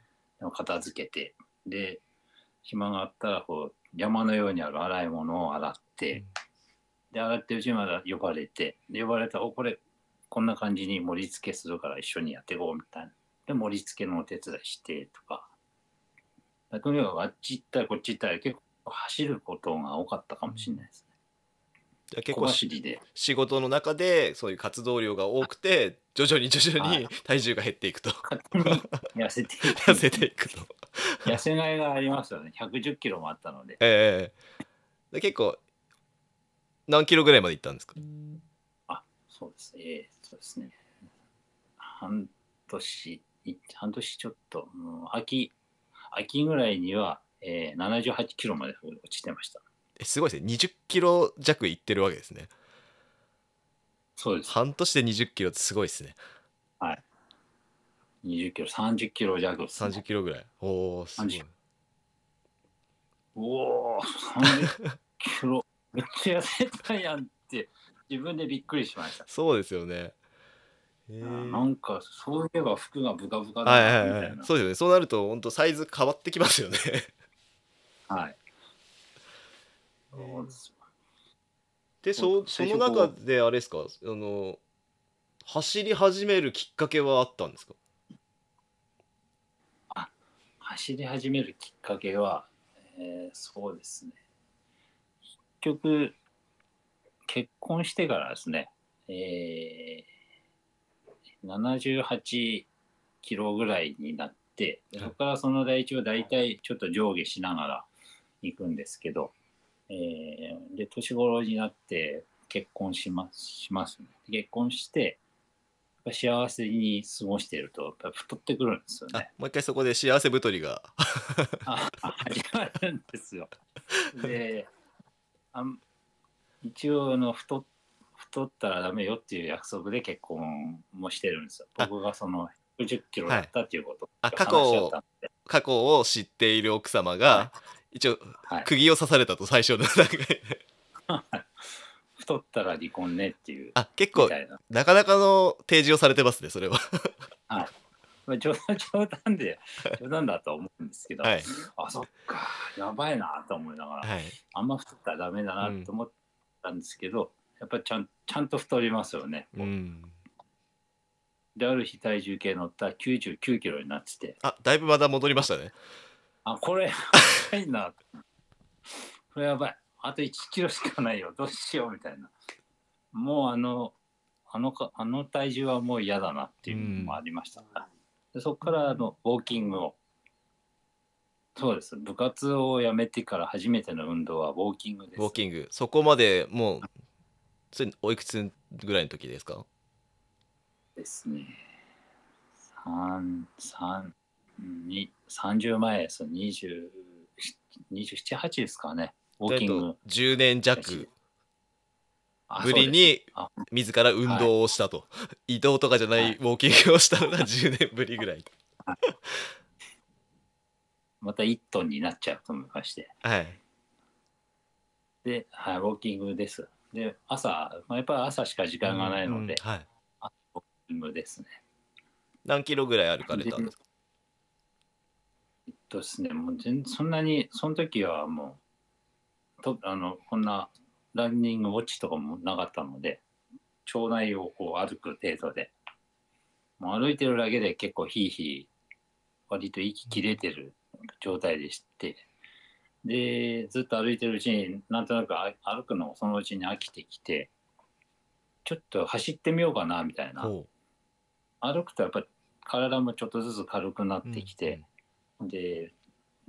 片付けて、で暇があったらこう山のようにある洗い物を洗って、うん、で洗ってうちまで呼ばれたお、これこんな感じに盛り付けするから一緒にやっていこうみたいな。で盛り付けのお手伝いしてとか、とにかくあっち行ったりこっち行ったり結構走ることが多かったかもしれないですね。結構仕事の中でそういう活動量が多くて徐々に体重が減っていくと、勝手に痩せていくと痩せがいがありますよね。110キロもあったので、で結構何キロぐらいまでいったんですか？あ、そうですね、そうですね、半年ちょっと、うん、秋ぐらいには、78キロまで落ちてました。すごいですね。20キロ弱いってるわけですね。そうです。半年で20キロってすごいですね。はい。20キロ、30キロ弱ですね。30キロぐらい。おお、すごい。おお、30キロ。めっちゃ痩せたやんって自分でびっくりしました。そうですよね。なんかそういえば服がブカブカだなみたいな、はいはいはい、そうですよね。そうなると本当サイズ変わってきますよね。はい。で、その中であれですか、走り始めるきっかけはあったんですか？あ、走り始めるきっかけは、そうですね。結局結婚してからですね、78キロぐらいになって、そこからその台帳大体ちょっと上下しながら行くんですけど、で年頃になって結婚します、ね。結婚して幸せに過ごしているとやっぱ太ってくるんですよね。もう一回そこで幸せ太りが始まるんですよ。で一応太ったらダメよっていう約束で結婚もしてるんですよ。僕がその110キロだったっていうこと、はい、過去を知っている奥様が、はい、一応、はい、釘を刺されたと最初の段階で太ったら離婚ねっていう、あ、結構 なかなかの提示をされてますね、それは、はい、まあ、冗談だと思うんですけど、はい、あ、そっか、やばいなと思いながら、はい、あんま太ったらダメだなと思ったんですけど、やっぱりちゃんと太りますよね、うん、である日体重計乗ったら99キロになってて、あ、だいぶまだ戻りましたね。あ、これやばいなこれやばい、あと1キロしかないよ、どうしようみたいな、もうあの体重はもう嫌だなっていうのもありましたから、うん、でそこからウォーキングを、そうです、部活を辞めてから初めての運動はウォーキングです。ウォーキング、そこまでもうそれおいくつぐらいの時ですか？ですね、30前、そう、27、28ですかね。ウォーキング10年弱ぶりに自ら運動をしたと、はい、移動とかじゃないウォーキングをしたのが10年ぶりぐらいまた1トンになっちゃうと思いまして、はい、で、はい、ウォーキングです。で朝、まあ、やっぱり朝しか時間がないので、はい、ウォーキングですね。何キロぐらい歩かれたんですか？ですね、もうそんなにその時はもうこんなランニングウォッチとかもなかったので、町内をこう歩く程度で、もう歩いてるだけで結構ヒーヒー、割と息切れてる状態でして、で、ずっと歩いてるうちに、なんとなく歩くのもそのうちに飽きてきて、ちょっと走ってみようかなみたいな。歩くとやっぱり体もちょっとずつ軽くなってきて、うんうん、で、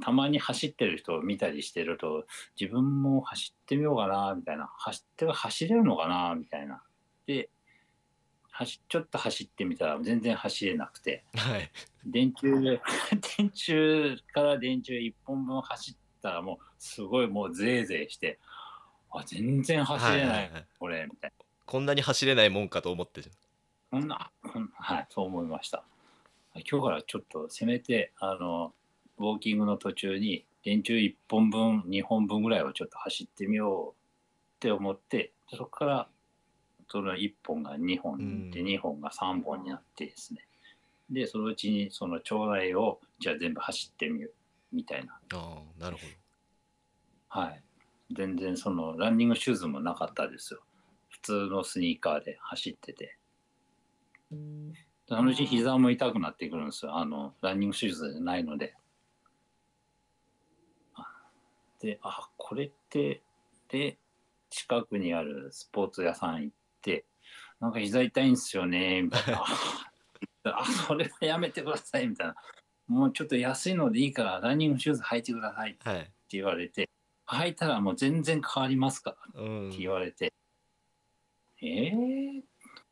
たまに走ってる人を見たりしてると、自分も走ってみようかなみたいな、走れるのかなみたいな、でちょっと走ってみたら全然走れなくて、はい、電柱1本分走ったらもうすごいもうゼーゼーして、あ、全然走れない、はいはいはい、これみたいな、こんなに走れないもんかと思って、こんな、はい、そう思いました。今日からちょっとせめてウォーキングの途中に電柱1本分2本分ぐらいをちょっと走ってみようって思って、そこからその1本が2本で2本が3本になってですね、でそのうちにその町内をじゃあ全部走ってみようみたいな。ああ、なるほど。はい、全然そのランニングシューズもなかったですよ。普通のスニーカーで走ってて、そのうち膝も痛くなってくるんですよ、ランニングシューズじゃないので。で、あ、これってで近くにあるスポーツ屋さん行って、なんか膝痛いんですよねみたいなあ、それはやめてくださいみたいな、もうちょっと安いのでいいからランニングシューズ履いてくださいって言われて、はい、履いたらもう全然変わりますからって言われて、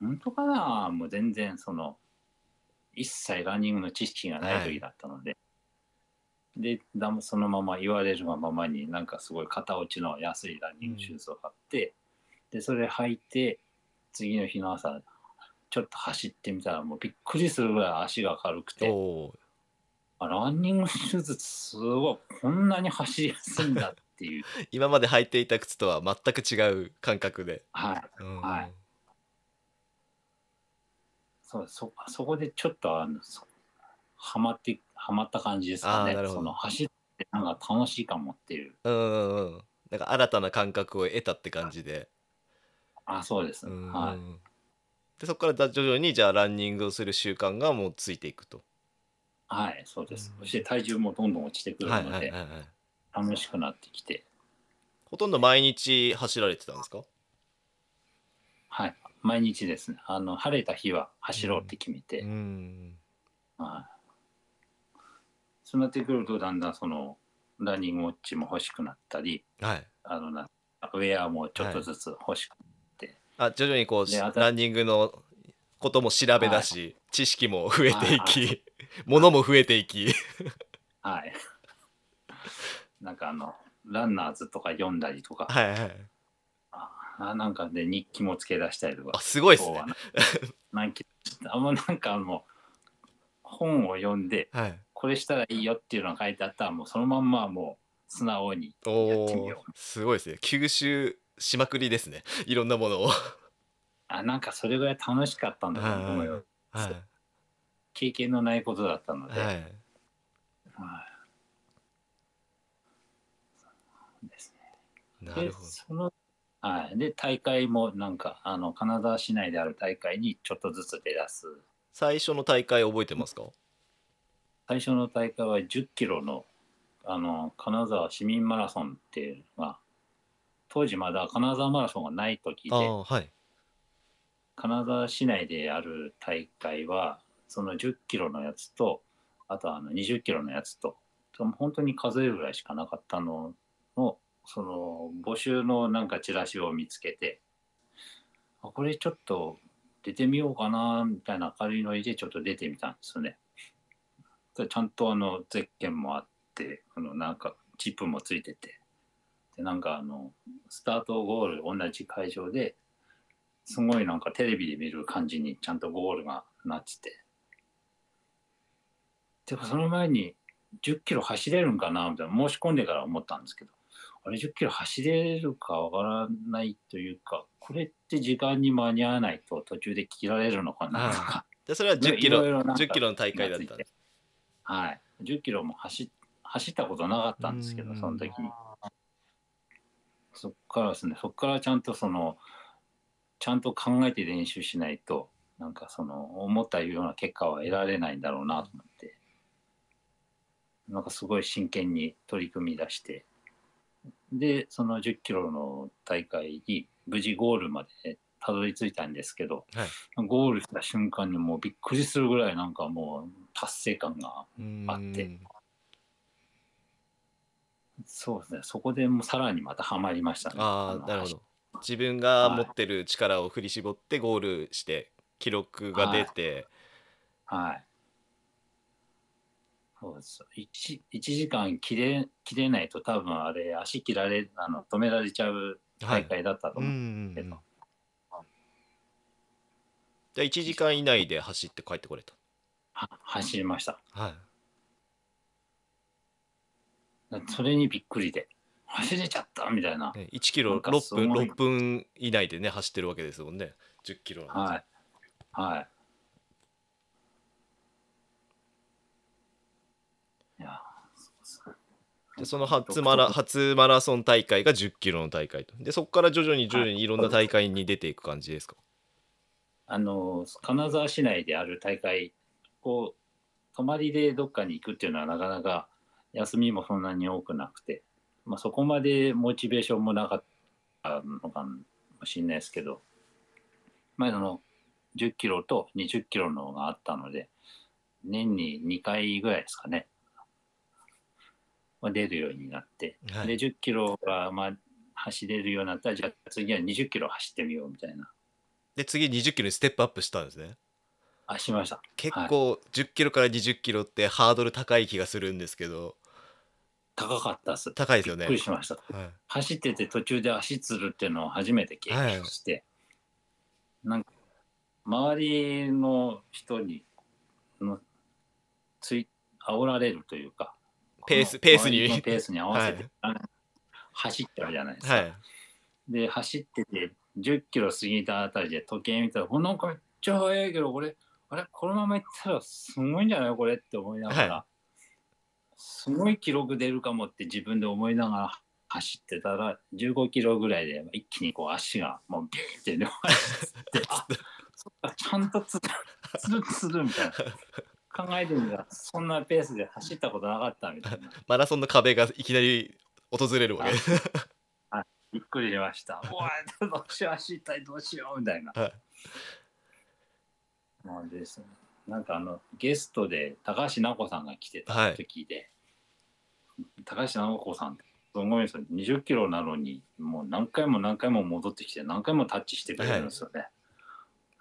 本当かな、もう全然その一切ランニングの知識がない時だったので、はい、でそのまま言われるがままになんかすごい片落ちの安いランニングシューズを買って、うん、でそれ履いて次の日の朝ちょっと走ってみたらもうびっくりするぐらい足が軽くて、ランニングシューズすごいこんなに走りやすいんだっていう今まで履いていた靴とは全く違う感覚で、はい、うん、はい、そこでちょっとハマった感じですかね。その走ってなんか楽しいかもっていう、なんか新たな感覚を得たって感じで、そうです、はい。でそこから徐々にじゃあランニングをする習慣がもうついていくと。はい、そうです。そして体重もどんどん落ちてくるので、楽しくなってきて。ほとんど毎日走られてたんですか？はい、毎日ですね。晴れた日は走ろうって決めて、そうなってくるとだんだんそのランニングウォッチも欲しくなったり、はい、ウェアもちょっとずつ欲しくなって、徐々にこうランニングのことも調べ出し、はい、知識も増えていき、物も増えていき、はい、なんかランナーズとか読んだりとか、はいはい、なんかで日記もつけ出したりとか、すごいですね。なんか本を読んで、はい、これしたらいいよっていうのが書いてあったらもうそのまんまもう素直にやってみよう。すごいですね。吸収しまくりですね。いろんなものを。なんかそれぐらい楽しかったんだと思うよ。はい、経験のないことだったので。はい。はい、ですね。なるほど。はい、で大会もなんか金沢市内である大会にちょっとずつ出だす。最初の大会覚えてますか？最初の大会は10キロの、金沢市民マラソンっていうのが当時まだ金沢マラソンがない時で、はい、金沢市内である大会はその10キロのやつとあと20キロのやつと本当に数えるぐらいしかなかったのをその募集のなんかチラシを見つけて、これちょっと出てみようかなみたいな明るいノリでちょっと出てみたんですよね。ちゃんとゼッケンもあってなんかチップもついてて、でなんかスタートゴール同じ会場ですごいなんかテレビで見る感じにちゃんとゴールがなってて、てかその前に10キロ走れるんかなみたいな申し込んでから思ったんですけど、あれ10キロ走れるかわからないというか、これって時間に間に合わないと途中で切られるのかなとか。じゃそれは10キロの大会だったんです。はい、10キロも走ったことなかったんですけど、その時に。そっからですね、そっからちゃんとちゃんと考えて練習しないと、なんか思ったような結果は得られないんだろうなと思って、なんかすごい真剣に取り組み出して、でその10キロの大会に無事ゴールまでたどり着いたんですけど、はい、ゴールした瞬間にもうびっくりするぐらいなんかもう達成感があって、そうですね、そこでもうさらにまたハマりましたね。なるほど。自分が持ってる力を振り絞ってゴールして記録が出て、はい、はい、そうです。 1時間切れないと多分あれ足切られ止められちゃう大会だったと思うんですけど、じゃあ1時間以内で走って帰ってこれた？走りました、はい、それにびっくりで走れちゃったみたいな、1キロ6分以内でね走ってるわけですもんね、10キロ。はい、はい、でその初マラソン大会が10キロの大会と、でそこから徐々にいろんな大会に出ていく感じですか？金沢市内である大会を泊まりでどっかに行くっていうのはなかなか休みもそんなに多くなくて、そこまでモチベーションもなかったのかもしれないですけど、10キロと20キロのがあったので年に2回ぐらいですかね出るようになって、はい、で10キロが走れるようになったら、じゃあ次は20キロ走ってみようみたいな。で次20キロにステップアップしたんですね。しました。結構、はい、10キロから20キロってハードル高い気がするんですけど、高かったです。高いですよね。びっくりしました。はい、走ってて途中で足つるっていうのを初めて経験して、はい、なんか周りの人にの煽られるというか、ペースに合わせて、はい、走ってるじゃないですか。はい、で走ってて10キロ過ぎたあたりで時計見たら、こんなんかめっちゃ速いけど、あれこのまま行ったらすごいんじゃないこれって思いながら、はい、すごい記録出るかもって自分で思いながら走ってたら、15キロぐらいで一気にこう足がもうビーって伸ばしてあ、そっか、ちゃんとつるみたいな。考えてみたらそんなペースで走ったことなかったみたいな。マラソンの壁がいきなり訪れるわけです。びっくりしました。おい、どうしよう、走ったりどうしようみたいな。はい、まあですね、なんかゲストで高橋尚子さんが来てた時で、はい、高橋尚子さんってすごいですよ。20キロなのにもう何回も戻ってきて、何回もタッチしてくれるんですよね。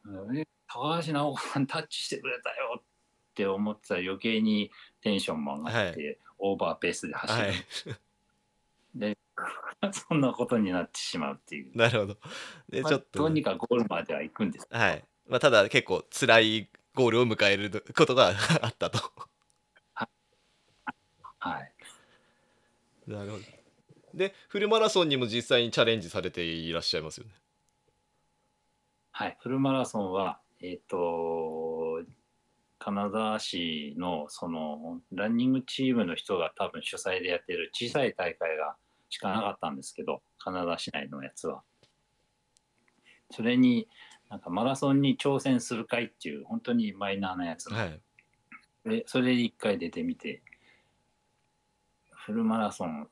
はい、高橋尚子さんタッチしてくれたよって思ってたら余計にテンションも上がって、はい、オーバーペースで走る、はい、でそんなことになってしまうっていう。なるほど。で、まあ、ちょっと、ね、とにかくゴールまでは行くんですけど、はい、まあ、ただ結構辛いゴールを迎えることがあったと。はい、はい、なるほど。でフルマラソンにも実際にチャレンジされていらっしゃいますよね。はい、フルマラソンは金沢市のそのランニングチームの人が多分主催でやってる小さい大会がしかなかったんですけど、金沢市内のやつは。それになんかマラソンに挑戦する会っていう本当にマイナーなやつ、はい、でそれで一回出てみて、フルマラソン、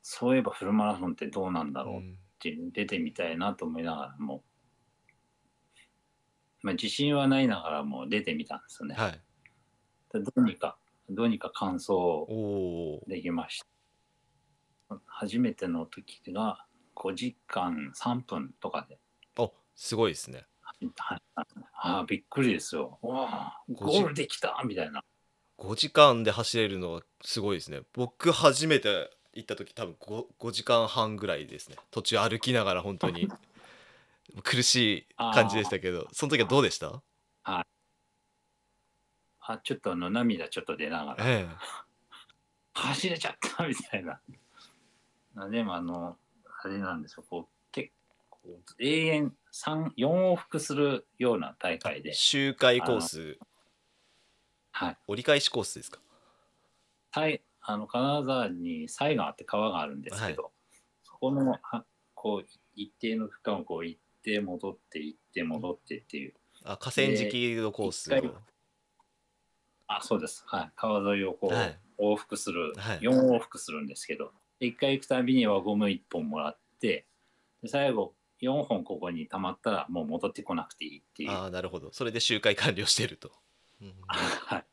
そういえばフルマラソンってどうなんだろうって出てみたいなと思いながらも、まあ、自信はないながらも出てみたんですよね。はい、でどうにか完走できました。初めての時が5時間3分とかで。お、すごいですね。あ、びっくりですよ。わ、ゴールできたみたいな。5時間で走れるのはすごいですね。僕初めて行った時多分 5時間半ぐらいですね。途中歩きながら本当に苦しい感じでしたけど、その時はどうでした？はい、あ、ちょっと涙ちょっと出ながら、走れちゃったみたいな。でもあれなんですよ、こう永遠4往復するような大会で、周回コース、はい、折り返しコースですか。金沢に犀川って川があるんですけど、はい、そこのこう一定の区間をこう行って戻って行って戻ってっていう、あ、河川敷のコース。あ、そうです、はい、川沿いをこう、はい、往復する、はい、4往復するんですけど、1回行くたびに輪ゴム1本もらって、で最後4本ここに溜まったらもう戻ってこなくていいっていう。ああ、なるほど。それで周回完了してると。うん、はい。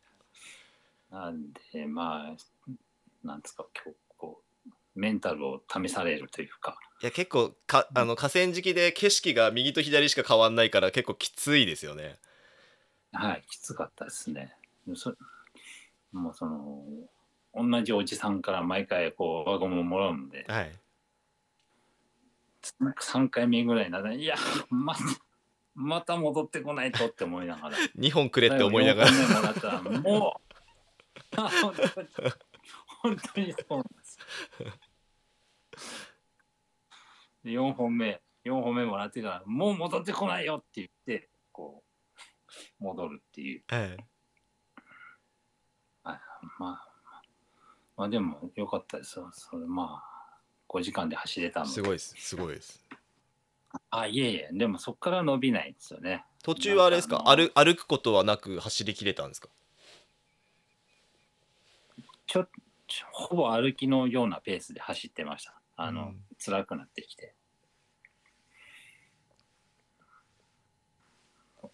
なんでまあなんですか、結構メンタルを試されるというか。いや、結構河川敷で景色が右と左しか変わんないから結構きついですよね。はい、きつかったですね。もうその同じおじさんから毎回こう輪ゴムをもらうんで。はい、3回目ぐらいなら、いや、また戻ってこないとって思いながら2本くれって思いながらもう本当にそうなんです。で4本目もらってからもう戻ってこないよって言ってこう戻るっていう、ええ、まあでも良かったです。それまあ5時間で走れたので。すごいです。あ、いえ、でもそこから伸びないんですよね。途中はあれですか、歩くことはなく走りきれたんですか？ほぼ歩きのようなペースで走ってました。辛くなってきて、う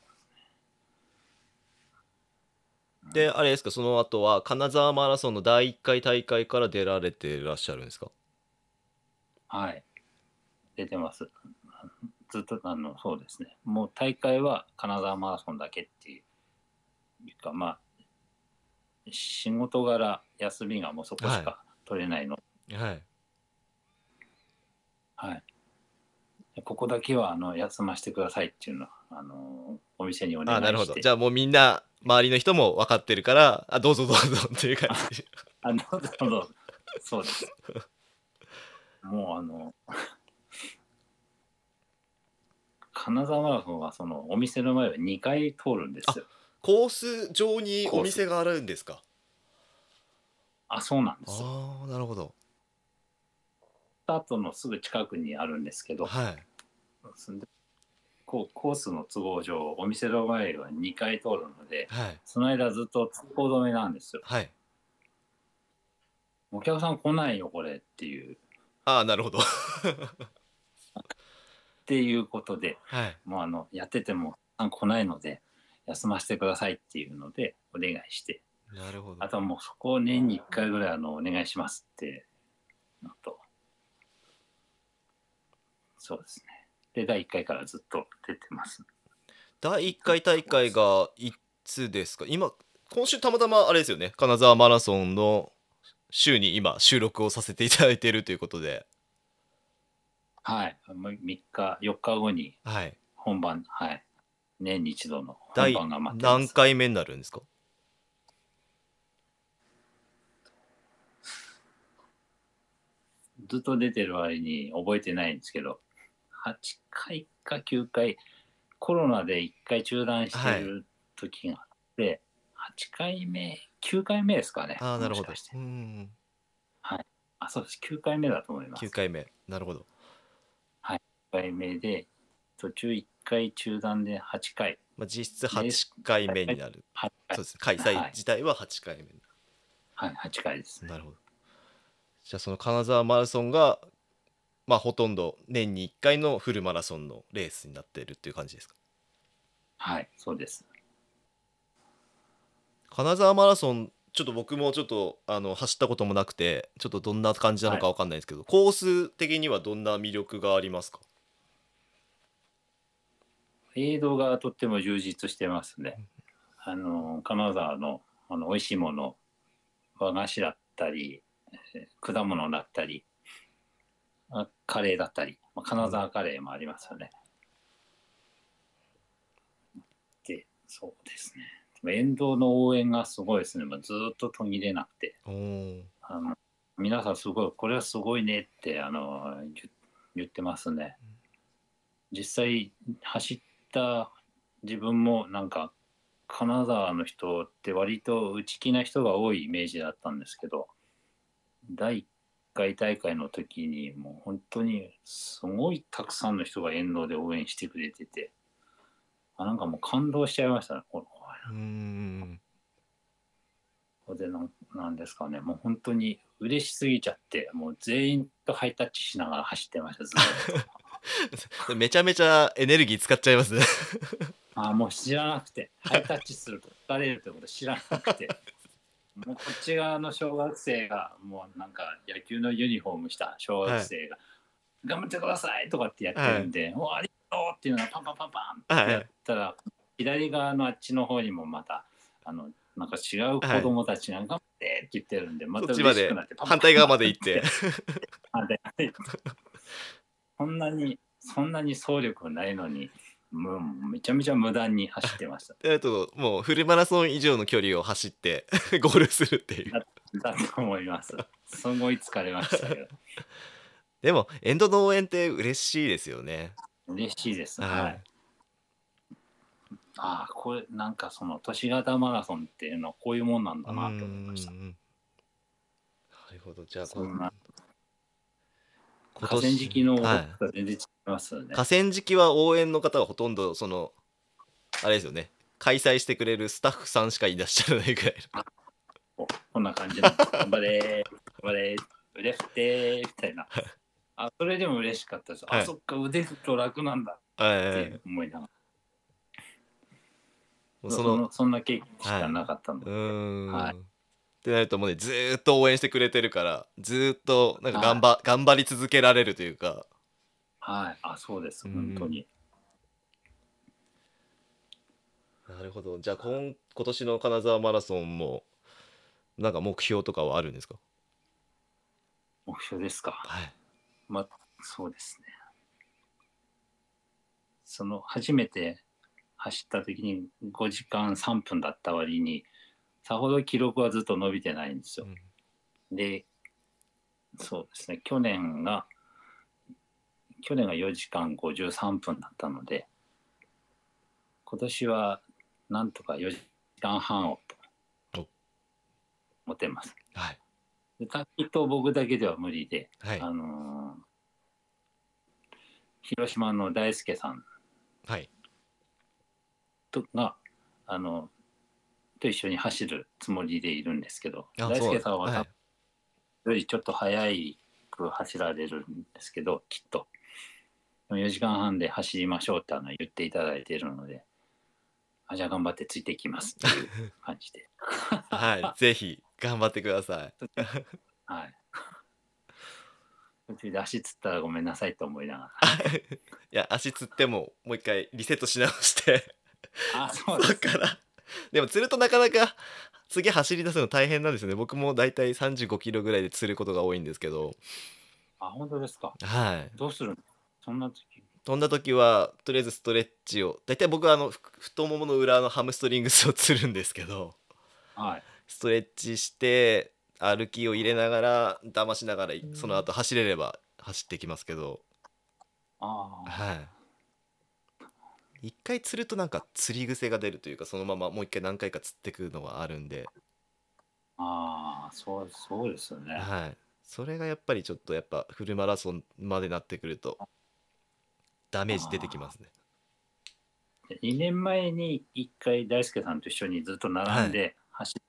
ん、であれですか、その後は金沢マラソンの第1回大会から出られてらっしゃるんですか？はい、出てます。ずっとそうですね。もう大会は金沢マラソンだけっていうか、まあ仕事柄休みがもうそこしか取れないの。はい。はい。ここだけは休ませてくださいっていうのはお店にお願いして。あ、なるほど。じゃあもうみんな周りの人も分かってるから、あ、どうぞどうぞっていう感じ。あ、どうぞどうぞ。そうです。もう金沢マラソンはそのお店の前を2回通るんですよ。コース上にお店があるんですか？あ、そうなんですよ。あ、なるほど。スタートのすぐ近くにあるんですけど、はい、こうコースの都合上お店の前は2回通るので、はい、その間ずっと通行止めなんですよ。はい、お客さん来ないよこれっていう。ああ、なるほど。っていうことで、はい、もうやってても来ないので休ませてくださいっていうのでお願いして、なるほど。あともうそこを年に1回ぐらいお願いしますってのと、そうですね。で第1回からずっと出てます。第1回大会がいつですか？今週たまたまあれですよね。金沢マラソンの週に今収録をさせていただいているということで。はい、4日後に本番、はいはい、年に一度の本番が待ってます。何回目になるんですか？ずっと出てる割に覚えてないんですけど、8回か9回コロナで1回中断してる時があって、はい、8回目9回目ですかね。ああ、なるほど。うん、はい、あ、そうです、9回目だと思います。9回目、なるほど。1回目で途中1回中断で8回、まあ、実質8回目になる。そうです、開催自体は8回目、はい、はい、8回です、ね、なるほど。じゃあその金沢マラソンが、まあ、ほとんど年に1回のフルマラソンのレースになっているっていう感じですか？はい、そうです。金沢マラソン、ちょっと僕もちょっと走ったこともなくて、ちょっとどんな感じなのか分かんないですけど、はい、コース的にはどんな魅力がありますか？映像がとっても充実してますね。金沢の美味しいもの、和菓子だったり果物だったりカレーだったり、金沢カレーもありますよね。で、そうですね、沿道の応援がすごいですね。ずっと途切れなくて、皆さんすごい、これはすごいねって言ってますね。実際走った自分もなんか金沢の人って割と内気な人が多いイメージだったんですけど、第1回大会の時にもう本当にすごいたくさんの人が沿道で応援してくれてて、なんかもう感動しちゃいましたね。ここでなんですかね、もう本当に嬉しすぎちゃって、もう全員とハイタッチしながら走ってましたずっと。めちゃめちゃエネルギー使っちゃいますね。あ、もう知らなくて、ハイタッチすると疲れるってこと知らなくて、もうこっち側の小学生がもうなんか野球のユニフォームした小学生が、はい、頑張ってくださいとかってやってるんで、はい、おー、ありがとうっていうのがパンパンパンパンってやったら、はい、左側のあっちの方にもまたなんか違う子供たちが頑張ってって言ってるんで、はい、また嬉しくなって反対側まで行ってそんなに走力ないのに、もうめちゃめちゃ無駄に走ってました。もうフルマラソン以上の距離を走ってゴールするっていうだと思います。すごい疲れましたけどでも沿道の応援って嬉しいですよね。嬉しいです、はい、はい、ああ、これなんかその都市型マラソンっていうのはこういうもんなんだなと思いました。なるほど。じゃあ河川敷の応援と全然違いますよね。はい、河川敷は応援の方はほとんどそのあれですよね、開催してくれるスタッフさんしかいらっしゃらないぐらいのこんな感じの頑張れ頑張れ腕振ってみたいな。あ、それでも嬉しかったです。はい、あ、そっか、腕振ると楽なんだって思いながら。はいはいはい、そんな経験しかなかったので、はい、はい、ってなるともうね、ずーっと応援してくれてるから、ずーっとなんかはい、頑張り続けられるというか、はい、あ、そうです、本当に。なるほど。じゃあ今年の金沢マラソンもなんか目標とかはあるんですか？目標ですか。はい。まあ、そうですね。その初めて走った時に5時間3分だった割にさほど記録はずっと伸びてないんですよ。うん、で、そうですね、去年が4時間53分だったので、今年はなんとか4時間半を持てます。はい。で、たきっと僕だけでは無理で、はい、広島の大輔さんとが、と一緒に走るつもりでいるんですけど、大輔さんはよりちょっと速く走られるんですけど、きっと4時間半で走りましょうって言っていただいているので、あ、じゃあ頑張ってついていきますっていう感じではい、ぜひ頑張ってくださいはい、途中で足つったらごめんなさいと思いながらいや、足つってももう一回リセットし直してあ、そうですから、でも釣るとなかなか次走り出すの大変なんですよね。僕もだいたい35キロぐらいで釣ることが多いんですけど。あ、本当ですか。はい。どうするのそんな時。飛んだ時はとりあえずストレッチを、だいたい僕は太ももの裏のハムストリングスを釣るんですけど、はい、ストレッチして歩きを入れながら騙しながらその後走れれば走ってきますけど、あ、はい、一回釣るとなんか釣り癖が出るというか、そのままもう一回何回か釣ってくるのはあるんで。ああ、そうですよね。はい、それがやっぱりちょっとやっぱフルマラソンまでなってくるとダメージ出てきますね。2年前に1回大輔さんと一緒にずっと並んで走る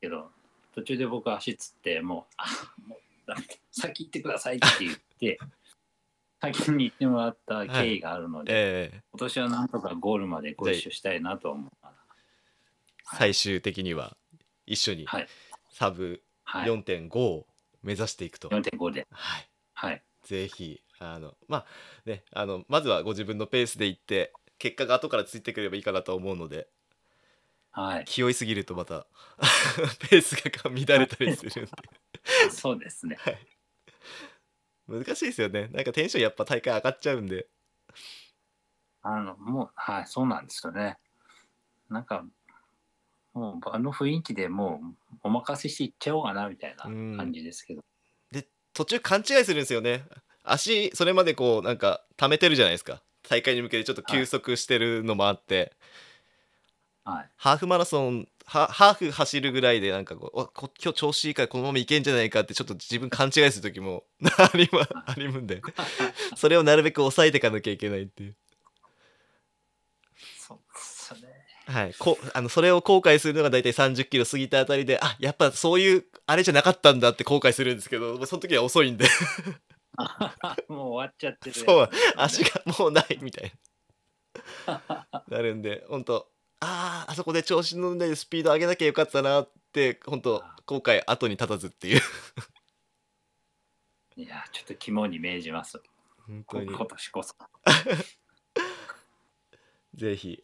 けど、はい、途中で僕足つってもうダメだ、先行ってくださいって言って先に行ってもらった経緯があるので、はい、今年はなんとかゴールまでご一緒したいなと思うから、はい、最終的には一緒にサブ 4.5 を目指していくと、はい、4.5 で、はいはい、ぜひまずはご自分のペースで行って結果が後からついてくればいいかなと思うので、はい、気負いすぎるとまたペースが乱れたりするんでそうですね、はい、難しいですよね。なんかテンションやっぱ大会上がっちゃうんで、もう、はい、そうなんですよね。なんかもう雰囲気でもうお任せしていっちゃおうかなみたいな感じですけど、で途中勘違いするんですよね。足それまでこうなんか溜めてるじゃないですか、大会に向けてちょっと休息してるのもあって、はい、ハーフマラソンハーフ走るぐらいでなんか今日調子いいからこのままいけんじゃないかってちょっと自分勘違いする時もありむんでそれをなるべく抑えていかなきゃいけないっていう、そうですね、はい、それを後悔するのが大体30キロ過ぎたあたりで、あ、やっぱそういうあれじゃなかったんだって後悔するんですけど、その時は遅いんでもう終わっちゃってる、ね、そう、足がもうないみたいななるんで、本当あそこで調子乗んないでスピード上げなきゃよかったなって本当後悔後に立たずっていういや、ちょっと肝に銘じます本当に今年こそぜひ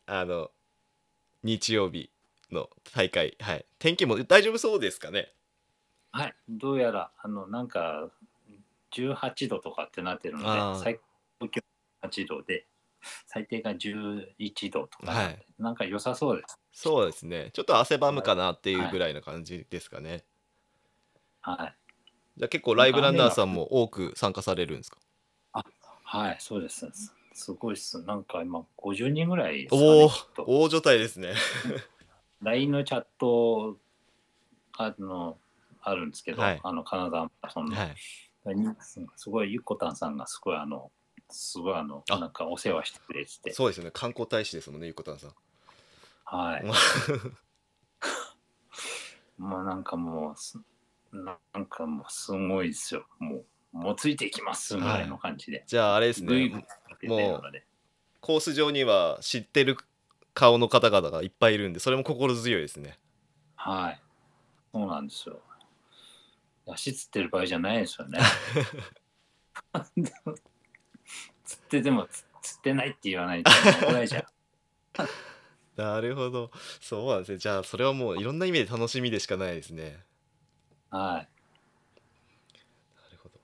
日曜日の大会、はい、天気も大丈夫そうですかね。はい、どうやらなんか18度とかってなってるので、最高気温8度で最低が11度とか、はい、なんか良さそうです。そうですね、ちょっと汗ばむかなっていうぐらいの感じですかね。はい、はい、じゃあ結構ライブランナーさんも多く参加されるんですか。あ、はい、そうです。すごいです。なんか今50人ぐらいですかね。大所帯ですねLINE のチャットあるんですけど、はい、金沢マラソンの、はい、すごいゆっこたんさんがすごいなんかお世話してくれてて、そうですよね、観光大使ですもんね、ゆっこたんさん。はいもうなんかもうすごいですよ。もうついていきますぐらいの感じで、はい、じゃああれですね、もうコース上には知ってる顔の方々がいっぱいいるんで、それも心強いですね。はい、そうなんですよ。足つってる場合じゃないですよねつっててもつってないって言わないと怒られちゃうなるほど、そうなんですね。じゃあそれはもういろんな意味で楽しみでしかないですね。はい、なるほど。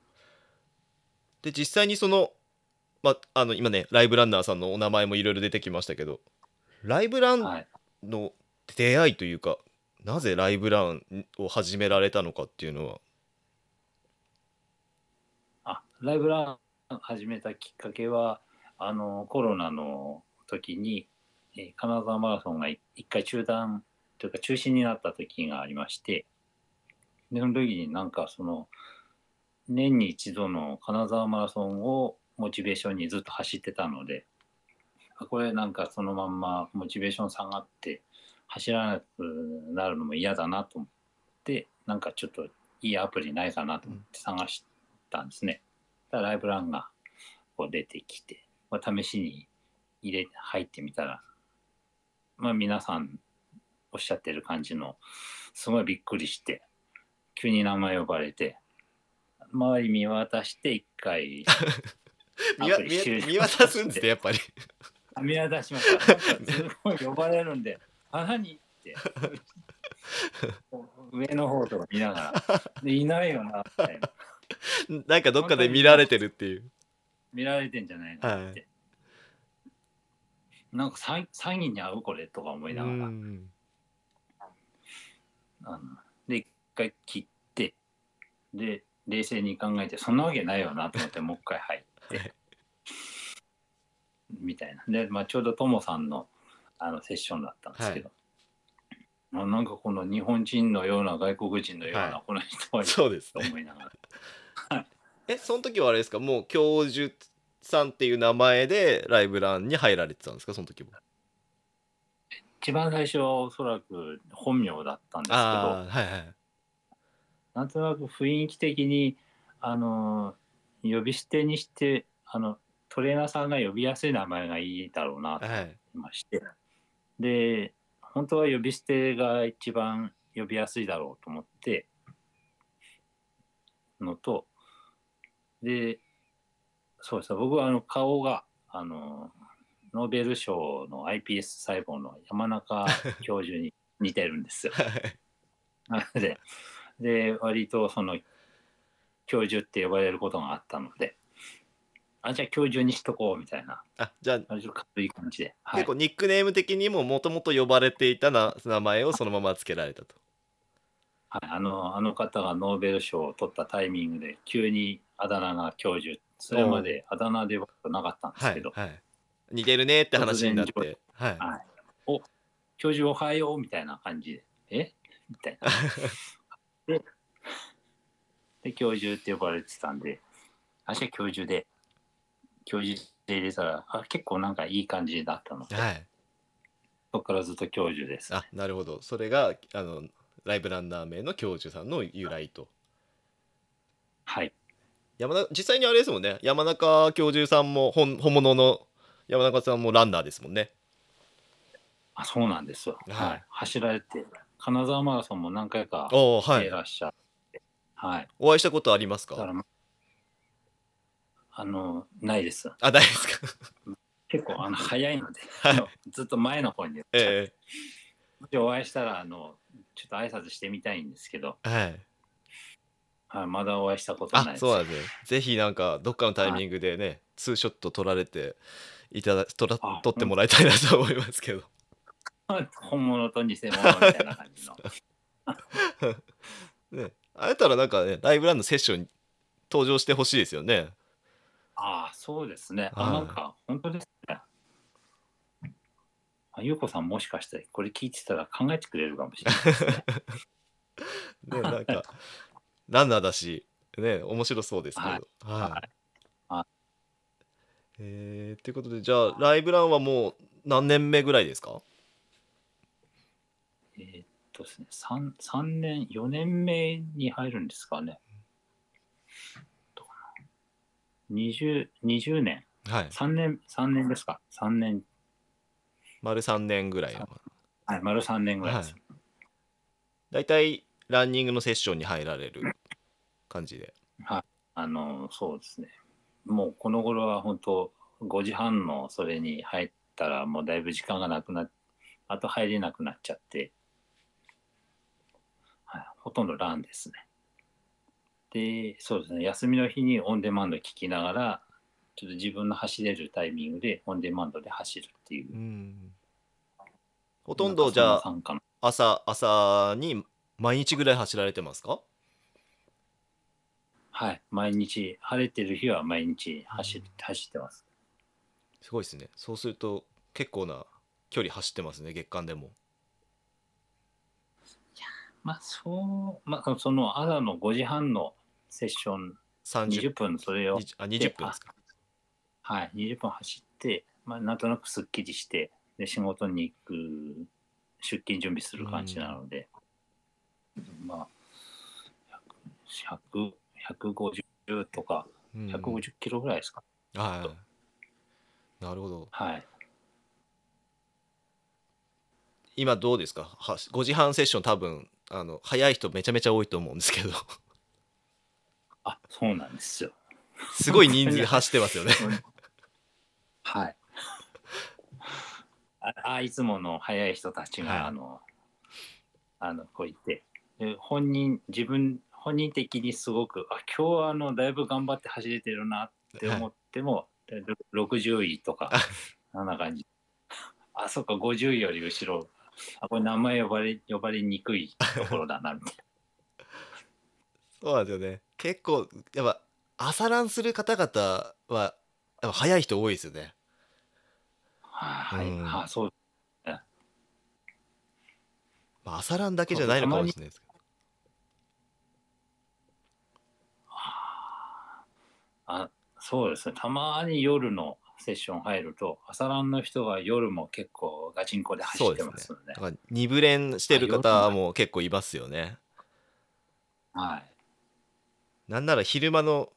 で実際にその、今ねライブランナーさんのお名前もいろいろ出てきましたけど、ライブランの出会いというか、はい、なぜライブランを始められたのかっていうのは。ライブラン始めたきっかけはコロナの時に、金沢マラソンが一回中断というか中止になった時がありまして、でその時になんかその年に一度の金沢マラソンをモチベーションにずっと走ってたので、これなんかそのまんまモチベーション下がって走らなくなるのも嫌だなと思って、なんかちょっといいアプリないかなと思って探したんですね。ライブランがこう出てきて、試しに入ってみたら、皆さんおっしゃってる感じのすごいびっくりして、急に名前呼ばれて周り見渡して一回見渡すんですね、やっぱり見渡しました。すごい呼ばれるんで「あ、何?」って上の方とか見ながらで、いないよなみたいな。なんかどっかで見られてるっていう、見られてんじゃないのって、はい、なんか詐欺に合うこれとか思いながら、で一回切って、で冷静に考えてそんなわけないよなと思ってもう一回入ってみたいな。で、ちょうどトモさんのセッションだったんですけど、はい、なんかこの日本人のような外国人のような、はい、この人はいいと思いながら。その時はあれですか、もう教授さんっていう名前でライブランに入られてたんですか、その時も。一番最初はおそらく本名だったんですけど、なんとなく雰囲気的に呼び捨てにして、トレーナーさんが呼びやすい名前がいいだろうなと思いまして、で本当は呼び捨てが一番呼びやすいだろうと思ってのと、でそうですね、僕は顔がノーベル賞の iPS 細胞の山中教授に似てるんですよ。なので、割とその教授って呼ばれることがあったので、じゃあ教授にしとこうみたいな。じゃあ軽い感じで、結構ニックネーム的にももともと呼ばれていた名前をそのまま付けられたと。あの方がノーベル賞を取ったタイミングで急にあだ名が教授、それまであだ名ではなかったんですけど、似てるねって話になって、お教授おはようみたいな感じで、みたいなで教授って呼ばれてたんで、じゃあ教授で入れたら、結構なんかいい感じだったので、そこからずっと教授です。なるほど、それがライブランナー名の教授さんの由来と。はい。実際にあれですもんね、山中教授さんも本物の山中さんもランナーですもんね。そうなんですよ。走られて、金沢マラソンも何回かいらっしゃって、お会いしたことありますか？ないです。ないですか。結構早いので、ずっと前の方に。もしお会いしたらちょっと挨拶してみたいんですけど、まだお会いしたことないです。そうですね。ぜひなんかどっかのタイミングでね、ツーショット撮ってもらいたいなと思いますけど。本物と偽物みたいな感じの。会えたらなんかね、ライブランのセッションに登場してほしいですよね。そうですね。なんか本当ですね。ゆうこさんもしかしてこれ聞いてたら考えてくれるかもしれないですね。ね、なんかランナーだしね、面白そうですけど。ということで、じゃあライブランはもう何年目ぐらいですか？ですね、3年4年目に入るんですかね。20年、3年ですか？3年。丸3年ぐらい。丸3年ぐらいです。大体ランニングのセッションに入られる感じで。そうですね。もうこの頃は本当5時半のそれに入ったらもうだいぶ時間がなくなって、あと入れなくなっちゃって、ほとんどランですね。で、そうですね、休みの日にオンデマンド聞きながら、ちょっと自分の走れるタイミングでオンデマンドで走るっていう。うん、ほとんどじゃあ朝に毎日ぐらい走られてますか？はい、毎日、晴れてる日は毎日走ってます。すごいですね。そうすると結構な距離走ってますね、月間でも。いや、その朝の5時半のセッション20分、それを20分ですか。はい、20分走って、なんとなくすっきりして、で仕事に行く、出勤準備する感じなので、150とか150キロぐらいですか。はい、なるほど。はい、今どうですか？5時半セッション、多分早い人めちゃめちゃ多いと思うんですけど。あ、そうなんですよ。すごい人数走ってますよね。はい。いつもの早い人たちが、はい、こう言って、で本人的にすごく、今日はだいぶ頑張って走れてるなって思っても、はい、60位とかそんな感じ。あ、そっか、50位より後ろ、これ名前呼ばれにくいところだなみたいな。そうなんですよね。結構やっぱ朝ランする方々はやっぱ早い人多いですよね。はい、うん、はあ、そうですね。朝ランだけじゃないのかもしれないですけど。そうですね。たまに夜のセッション入ると、朝ランの人は夜も結構ガチンコで走ってますよね。だから2部練してる方も結構いますよね。はい。なんなら昼間の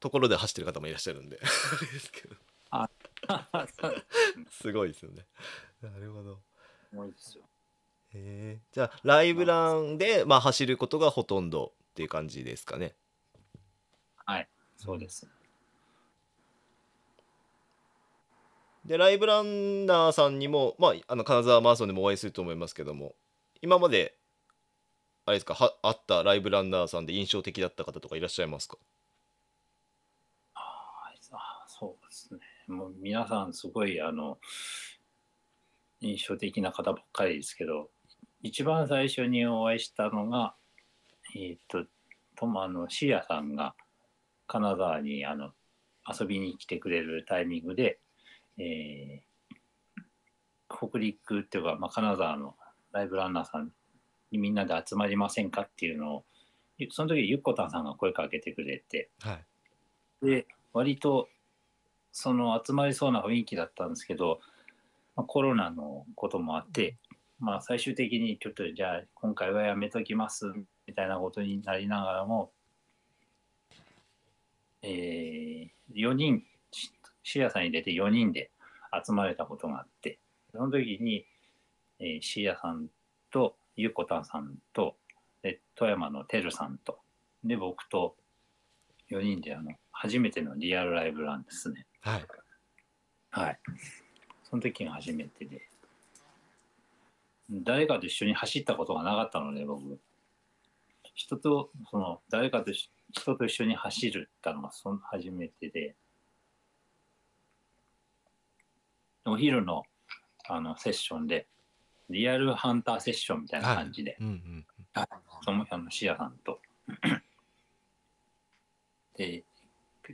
ところで走ってる方もいらっしゃるんで。ですけど。すごいですよね。なるほど。もういいですよ。じゃあライブランで、走ることがほとんどっていう感じですかね。はい、そうです。でライブランナーさんにも、金沢マラソンでもお会いすると思いますけども、今まであれですか、会ったライブランナーさんで印象的だった方とかいらっしゃいますか？そうですね。もう皆さんすごい印象的な方ばっかりですけど、一番最初にお会いしたのがシアさんが金沢に遊びに来てくれるタイミングで、北陸っていうか、金沢のライブランナーさんにみんなで集まりませんかっていうのを、その時ゆっこたんさんが声かけてくれて、はい、で割とその集まりそうな雰囲気だったんですけど、コロナのこともあって、最終的にちょっとじゃあ今回はやめときますみたいなことになりながらも、4人シアさんに出て4人で集まれたことがあって、その時に、シアさんとゆこたんさんと富山のてるさんとで僕と4人で初めてのリアルライブランですね。はい、はい、その時が初めてで、誰かと一緒に走ったことがなかったので、僕誰かと人と一緒に走るってのが初めてで、お昼のセッションでリアルハンターセッションみたいな感じで、そのシアさんとで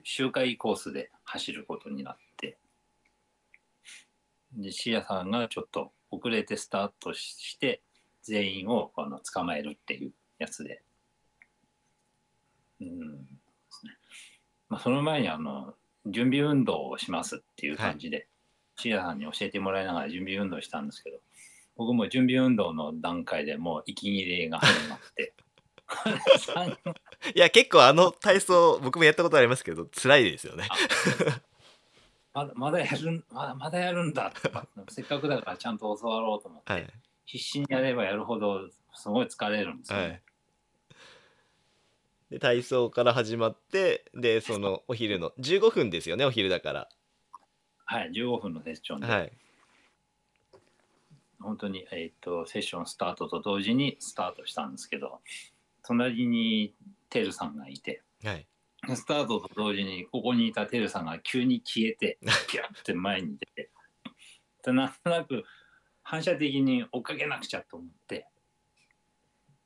周回コースで走ることになって、でシアさんがちょっと遅れてスタートして全員を捕まえるっていうやつで、ですね。その前に準備運動をしますっていう感じで、はい、シアさんに教えてもらいながら準備運動したんですけど、僕も準備運動の段階でもう息切れが始まっていや結構体操僕もやったことありますけど辛いですよね。まだやるんだってせっかくだからちゃんと教わろうと思って、はい、必死にやればやるほどすごい疲れるんですよね。はい、で体操から始まって、でそのお昼の15分ですよね、お昼だから。はい、15分のセッションで、はい、本当に、セッションスタートと同時にスタートしたんですけど、隣にテルさんがいて、はい、スタートと同時にここにいたテルさんが急に消えてピュって前に出てなんとなく反射的に追っかけなくちゃと思って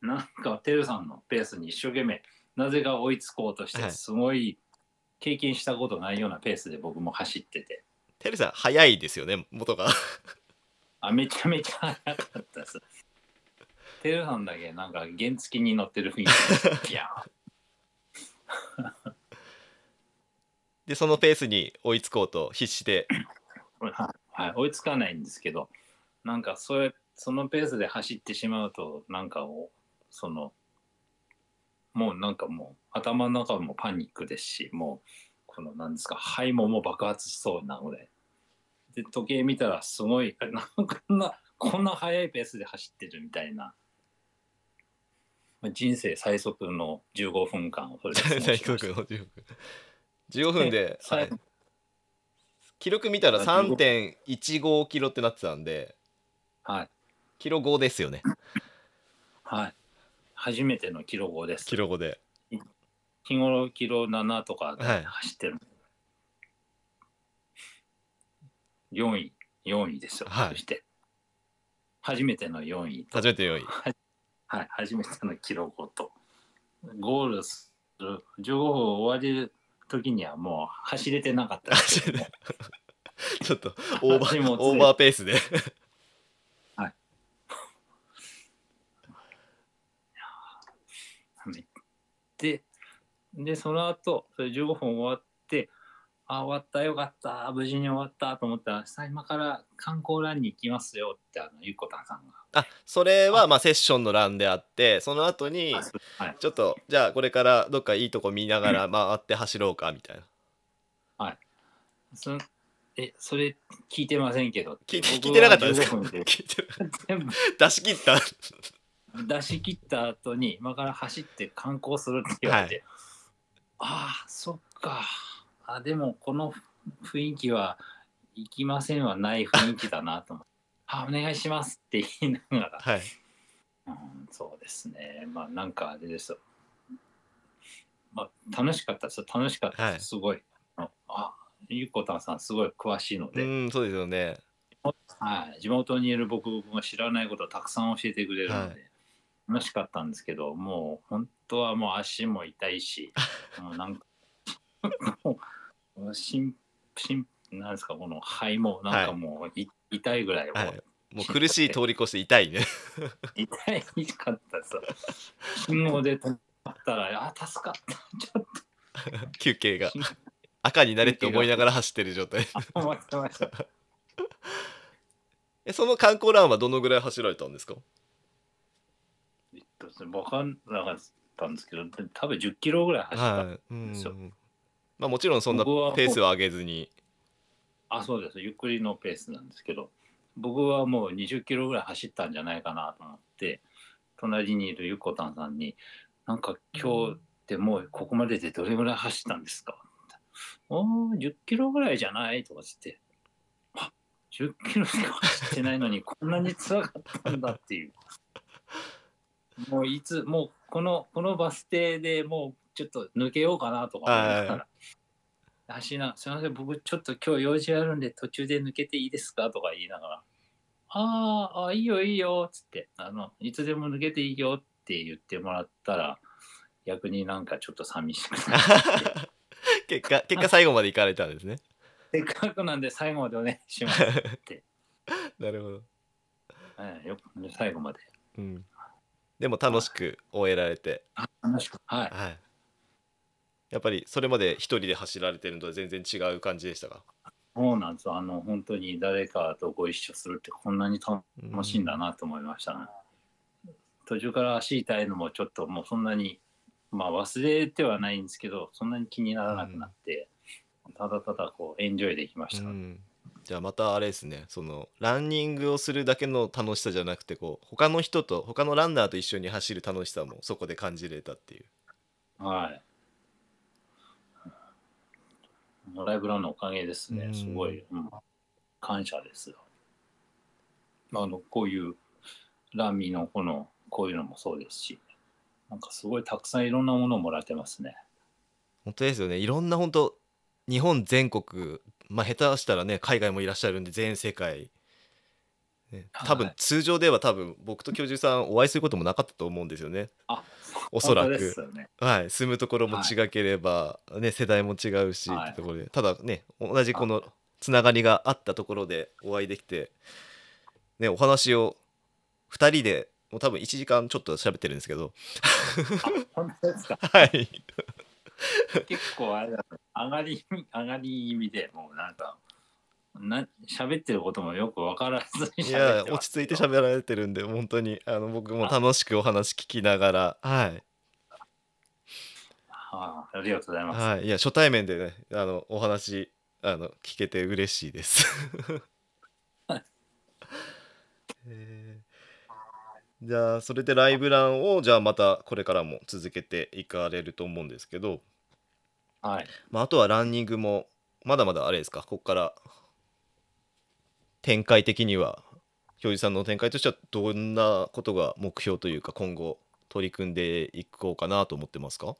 なんかテルさんのペースに一生懸命なぜか追いつこうとして、はい、すごい経験したことないようなペースで僕も走ってて、テルさん早いですよね元があめちゃめちゃ早かったです。テルさんだけなんか原付に乗ってる雰囲気ででそのペースに追いつこうと必死ではい、追いつかないんですけどなんかそのペースで走ってしまうとなんかそのもうなんかもう頭の中もパニックですしもうこの何ですか肺ももう爆発しそうなのでで時計見たらすごいなんかこんな速いペースで走ってるみたいな、まあ、人生最速の15分間をそれで最速の15分で、はい、記録見たら 3.15 キロってなってたんで、はい、キロ5ですよねはい初めてのキロ5です。キロ5で日頃キロ7とかで走ってる、はい、4位ですよ、はい、そして初めての4位と初めて4位はい初めてのキロ5とゴールする15分終わりる時にはもう走れてなかったですけどちょっとオーバーペースではいでその後それ15分終わってあ終わったよかった無事に終わったと思ったら明日今から観光ランに行きますよってゆっこたんさんがあそれはまあセッションのランであってその後にちょっとじゃあこれからどっかいいとこ見ながら回って走ろうかみたいなはいそれ聞いてませんけど聞いてなかったですか出し切った後に今から走って観光するって言われて、はい、あそっかあでもこの雰囲気は行きませんはない雰囲気だなと思ってあお願いしますって言いながら、はいうん、そうですねまあなんかあれですよ、まあ、楽しかったです、はい、すごいゆっこたんさんすごい詳しいのでうんそうですよねはい地元にいる僕も知らないことをたくさん教えてくれるので、はい、楽しかったんですけどもう本当はもう足も痛いしもうなんかなんですかこの肺もなんかもう、はい、痛いぐらい、はい、もう苦しい通り越して痛いね痛かったです信号で止まったらあ助かったちょっと休憩が赤になれって思いながら走ってる状態思ってましたその観光ランはどのぐらい走られたんですか分かんなかったんですけど多分10キロぐらい走ったんですよ、はいうんまあ、もちろんそんなペースは上げずにあそうですゆっくりのペースなんですけど僕はもう20キロぐらい走ったんじゃないかなと思って隣にいるゆっこたんさんになんか今日ってもうここまででどれぐらい走ったんですか10キロぐらいじゃないとかつってあ10キロしか走ってないのにこんなにつらかったんだっていうもうもうこのバス停でもうちょっと抜けようかなとか思ったらすいません僕ちょっと今日用事あるんで途中で抜けていいですかとか言いながらあいいよいいよっつっていつでも抜けていいよって言ってもらったら逆になんかちょっと寂しくなって結果最後まで行かれたんですねせっかくなんで最後までお願いしますってなるほど、よく最後まで、うんでも楽しく終えられて楽しくはい、はい、やっぱりそれまで一人で走られてるのとは全然違う感じでしたか？そうなんです本当に誰かとご一緒するってこんなに楽しいんだなと思いましたね、うん、途中から足痛いのもちょっともうそんなにまあ忘れてはないんですけどそんなに気にならなくなって、うん、ただただこうエンジョイできました、うんじゃあまたあれですねそのランニングをするだけの楽しさじゃなくてこう他のランナーと一緒に走る楽しさもそこで感じれたっていうはいライブランのおかげですねすごい、うん、感謝ですよこういうランミのこういうのもそうですしなんかすごいたくさんいろんなものをもらってますね。本当ですよね。いろんな本当日本全国、まあ、下手したらね海外もいらっしゃるんで全世界、ね、多分通常では多分僕と教授さんお会いすることもなかったと思うんですよね。あ、おそらく、ね、はい、住むところも違ければ、はい、ね、世代も違うし、はい、ってところでただね同じこのつながりがあったところでお会いできて、ね、お話を2人でもう多分1時間ちょっと喋ってるんですけど。あ、本当ですか。はい。結構あれだ、上がり意味でもうなんか喋ってることもよく分からずに、いや落ち着いて喋られてるんで本当に僕も楽しくお話聞きながら、はい、ありがとうございます、はい、いや初対面でねお話聞けて嬉しいです、じゃあそれでライブランをじゃあまたこれからも続けていかれると思うんですけど、はい、まあ、あとはランニングもまだまだあれですか、ここから展開的には教授さんの展開としてはどんなことが目標というか今後取り組んでいこうかなと思ってますか。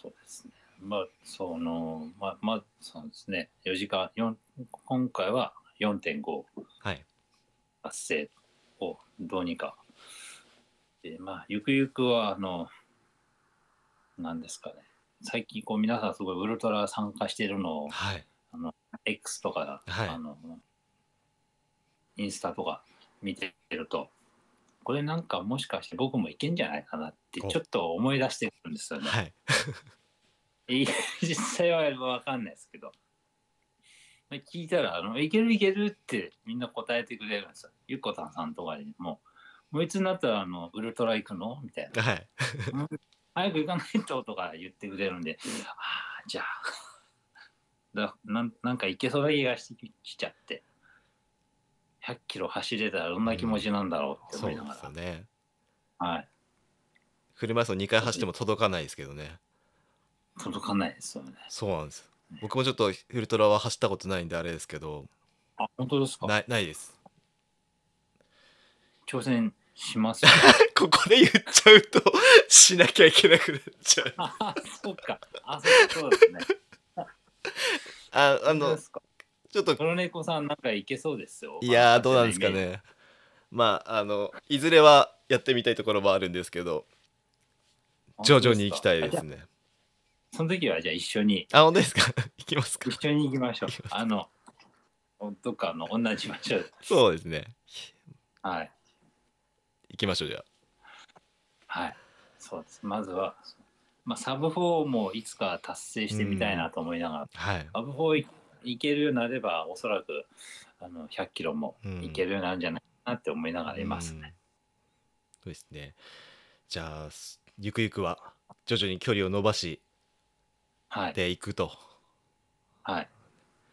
そうですね、まあまあそうですね、4時間今回は 4.5 達成をどうにか、はい、でまあゆくゆくは何ですかね、最近こう皆さんすごいウルトラ参加してるのを、はい、X とか、はい、インスタとか見てるとこれなんかもしかして僕もいけんじゃないかなってちょっと思い出してくるんですよね、はい、実際は分かんないですけど聞いたらいけるってみんな答えてくれるんですよ。ゆっこさんとかにもういつになったらウルトラ行くのみたいな、はい、早く行かないととか言ってくれるんで、あじゃあなんか行けそうな気がしてきちゃって100キロ走れたらどんな気持ちなんだろうって思いながら、そうですね、はい、フルマラソン2回走っても届かないですけどね。届かないですよね。そうなんです、僕もちょっとウルトラは走ったことないんであれですけど。あ、本当ですか。ないです。挑戦しますここで言っちゃうとしなきゃいけなくなっちゃうあ、そうか、あ、そうですねあ、ちょっと黒猫さんなんかいけそうですよ。いやー、どうなんですかね。まあいずれはやってみたいところもあるんですけど、徐々に行きたいですね。その時はじゃあ一緒に。あ、本当ですか行きますか。一緒に行きましょう。どっか同じ場所で。そうですね。はい。行きましょうじゃあ。はい。そうです。まずは、まあ、サブ4もいつか達成してみたいなと思いながら、はい、サブ4行けるようになればおそらく100キロも行けるようになるんじゃないかなって思いながらいますね。そうですね。じゃあゆくゆくは徐々に距離を伸ばしで行くと、はいはい、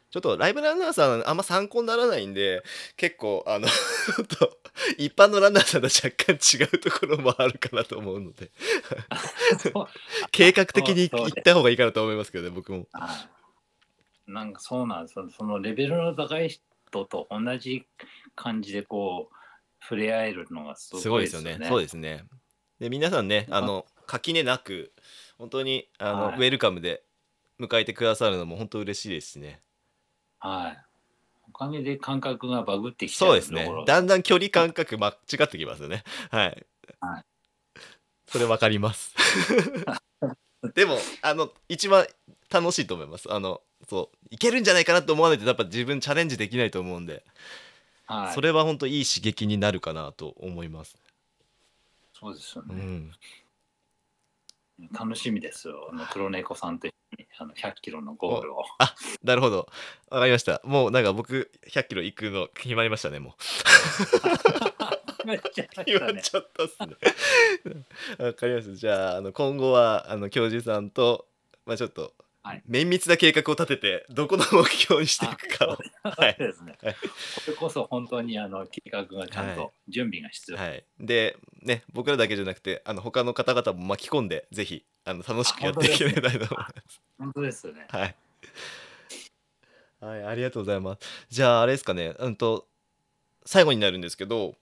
ちょっとライブランナーさんあんま参考にならないんで結構一般のランナーさんと若干違うところもあるかなと思うので計画的に行った方がいいかなと思いますけどね、僕も。なんかそうなんです、そのレベルの高い人と同じ感じでこう触れ合えるのがすごいですよね。すごいですよね。そうですね。で皆さんね垣根なく本当にはい、ウェルカムで迎えてくださるのも本当嬉しいですしね。はい。おかげで感覚がバグってきてるところ。そうですね。だんだん距離感覚間違ってきますよね。はい。はい、それわかります。でも一番楽しいと思います。そういけるんじゃないかなと思わないとやっぱ自分チャレンジできないと思うんで、はい、それは本当いい刺激になるかなと思います。そうですよね。うん、楽しみですよ。黒猫さんと一緒に100キロのゴールを。あ、なるほど。わかりました。もうなんか僕100キロ行くの決まりましたね、もう。決まっちゃったっすね。わかりました。じゃあ今後は教授さんとまあちょっと。はい、綿密な計画を立ててどこの目標にしていくかを、はい、そうですね、はい、これこそ本当に計画がちゃんと準備が必要、はいはい、でね僕らだけじゃなくて他の方々も巻き込んでぜひ楽しくやっていけたいと思います。本当ですね。はい、はい、ありがとうございます。じゃああれですかね最後になるんですけど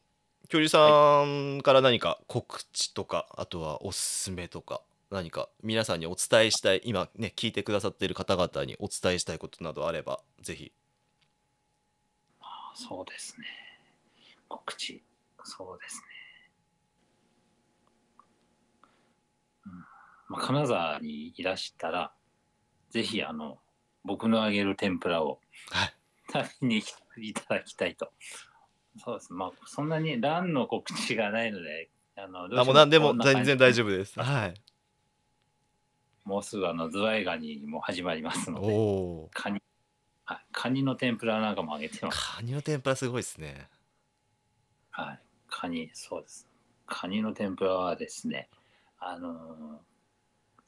恐竜さんから何か告知とか、あとはおすすめとか、何か皆さんにお伝えしたい、今ね聞いてくださっている方々にお伝えしたいことなどあればぜひ。そうですね、告知、そうですね、まあ、金沢にいらしたらぜひ僕のあげる天ぷらを食べに来ていただきたいと。そうです、まあそんなにランの告知がないのでもう何でも全然大丈夫です。はい、もうすぐズワイガニも始まりますので、カニの天ぷらなんかもあげてます。カニの天ぷらすごいですね。はい、カニ、そうです、カニの天ぷらはですね、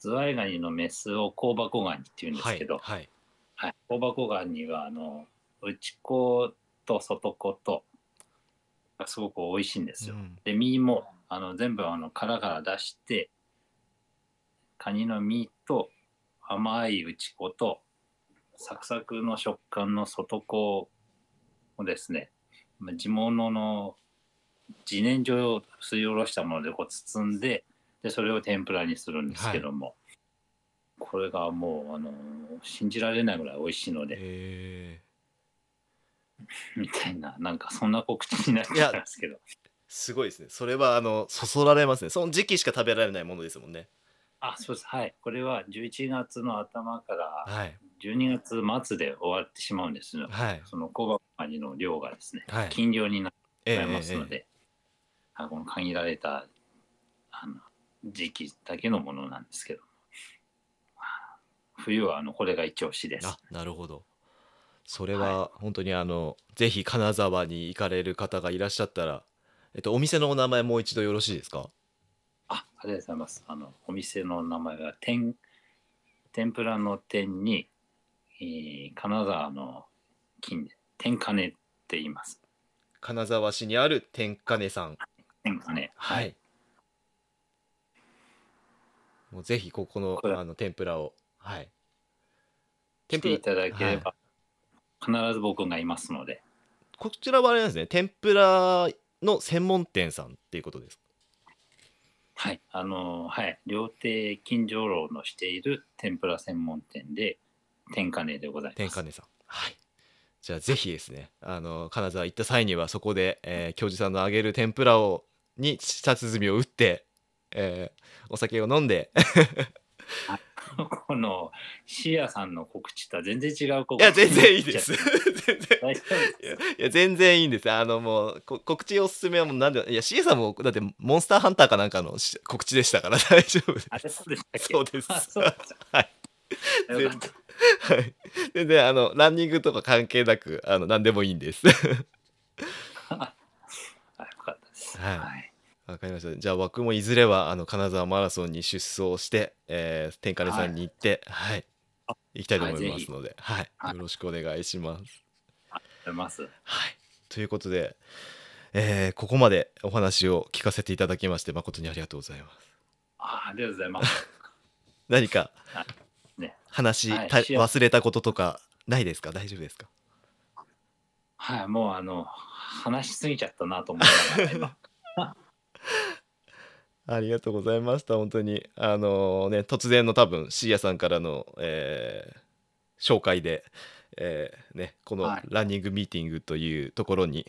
ズワイガニのメスを香箱ガニっていうんですけど、はいはいはい、香箱ガニは内子と外子とがすごく美味しいんですよ、うん、で身も全部殻から出して、カニの身と甘い内子とサクサクの食感の外子をですね、地物の自然薯をすりおろしたものでこう包んで、でそれを天ぷらにするんですけども、はい、これがもう信じられないぐらい美味しいのでみたいな、なんかそんな告知になっちゃうんですけど、すごいですね。それはそそられますね。その時期しか食べられないものですもんね。あ、そうです、はい、これは11月の頭から12月末で終わってしまうんですよ、はい、その香箱ガニの量がですね、はい、禁漁になってしまいますので、この限られた時期だけのものなんですけど、冬はこれが一押しです。あ、なるほど。それは本当にぜひ金沢に行かれる方がいらっしゃったら、お店のお名前もう一度よろしいですか？ありがとうございます。お店の名前は天ぷらの天に、金沢の金で天金って言います。金沢市にある天金さん。天金、はい。はい、もうぜひここの天ぷらを、はい。来ていただければ、はい、必ず僕がいますので。こちらはあれなんですね。天ぷらの専門店さんっていうことですか？はい、はい、料亭金城楼のしている天ぷら専門店で天金でございます。天金さん、はい、じゃあぜひですね、金沢行った際にはそこで、教授さんのあげる天ぷらをに舌鼓を打って、お酒を飲んでこのシーヤさんの告知とは全然違う告知。いや全然いいです全然いいんです。もう告知おすすめはもう何で、いやシーヤさんもだってモンスターハンターかなんかの告知でしたから大丈夫です。あれそうでしたっけ？そうですはい全然ランニングとか関係なく何でもいいんですあ、よかったです。はい、はい、わかりました。じゃあ僕もいずれは金沢マラソンに出走して、天金さんに行って、はいはい、行きたいと思いますので、はいはい、よろしくお願いします。ありがとうございます、はい、ということで、ここまでお話を聞かせていただきまして誠にありがとうございます。ありがとうございます何か話、はい、忘れたこととかないですか？大丈夫ですか？はい、もう話しすぎちゃったなと思いながら今ありがとうございました。本当にね、突然の多分シーヤさんからの、紹介で、ね、このランニングミーティングというところに、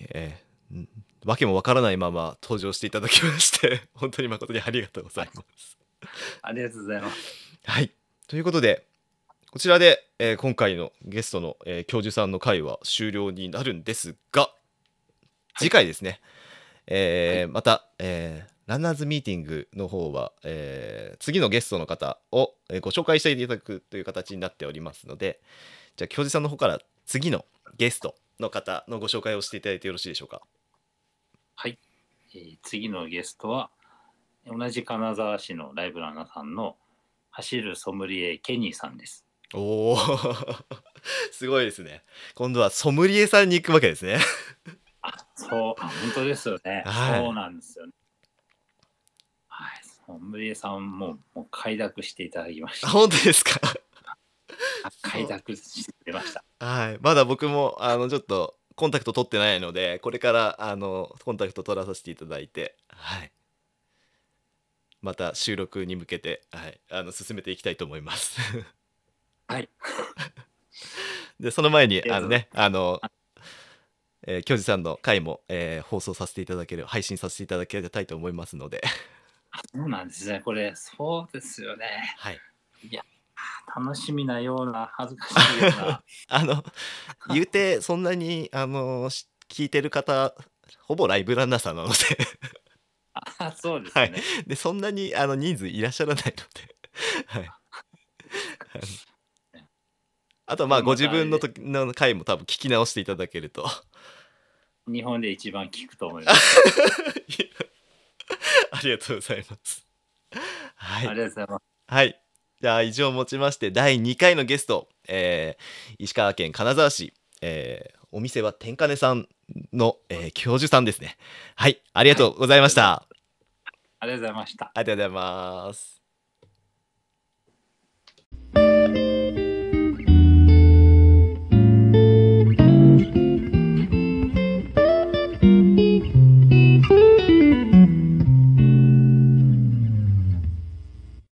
わけもわからないまま登場していただきまして本当に誠にありがとうございますありがとうございますはい、ということでこちらで、今回のゲストの、教授さんの会は終了になるんですが、次回ですね、はい、はい、また、ランナーズミーティングの方は、次のゲストの方をご紹介していただくという形になっておりますので、じゃあ教授さんの方から次のゲストの方のご紹介をしていただいてよろしいでしょうか？はい、次のゲストは同じ金沢市のライブランナーさんの走るソムリエケニーさんです。おおすごいですね。今度はソムリエさんに行くわけですねそう、本当ですよね、はい、そうなんですよね、はい、ソムリエさんもう快諾していただきました。本当ですか？快諾してましたはい、まだ僕もちょっとコンタクト取ってないので、これからコンタクト取らさせていただいて、はい、また収録に向けて、はい、進めていきたいと思いますはいでその前にね京二さんの回も、放送させていただける配信させていただきたいと思いますのでそうなんですね、これそうですよね、はい、いや楽しみなような恥ずかしいような言うてそんなに聞いてる方ほぼライブランナーさんなのであ、そうですね、はい、でそんなに人数いらっしゃらないのではいあとまあご自分の時の回も多分聞き直していただけると日本で一番聞くと思いますありがとうございます、はい、ありがとうございます、はい、じゃあ以上をもちまして第2回のゲスト、石川県金沢市、お店は天金さんの、教授さんですね。はい、ありがとうございました、はい、ありがとうございました。ありがとうございます。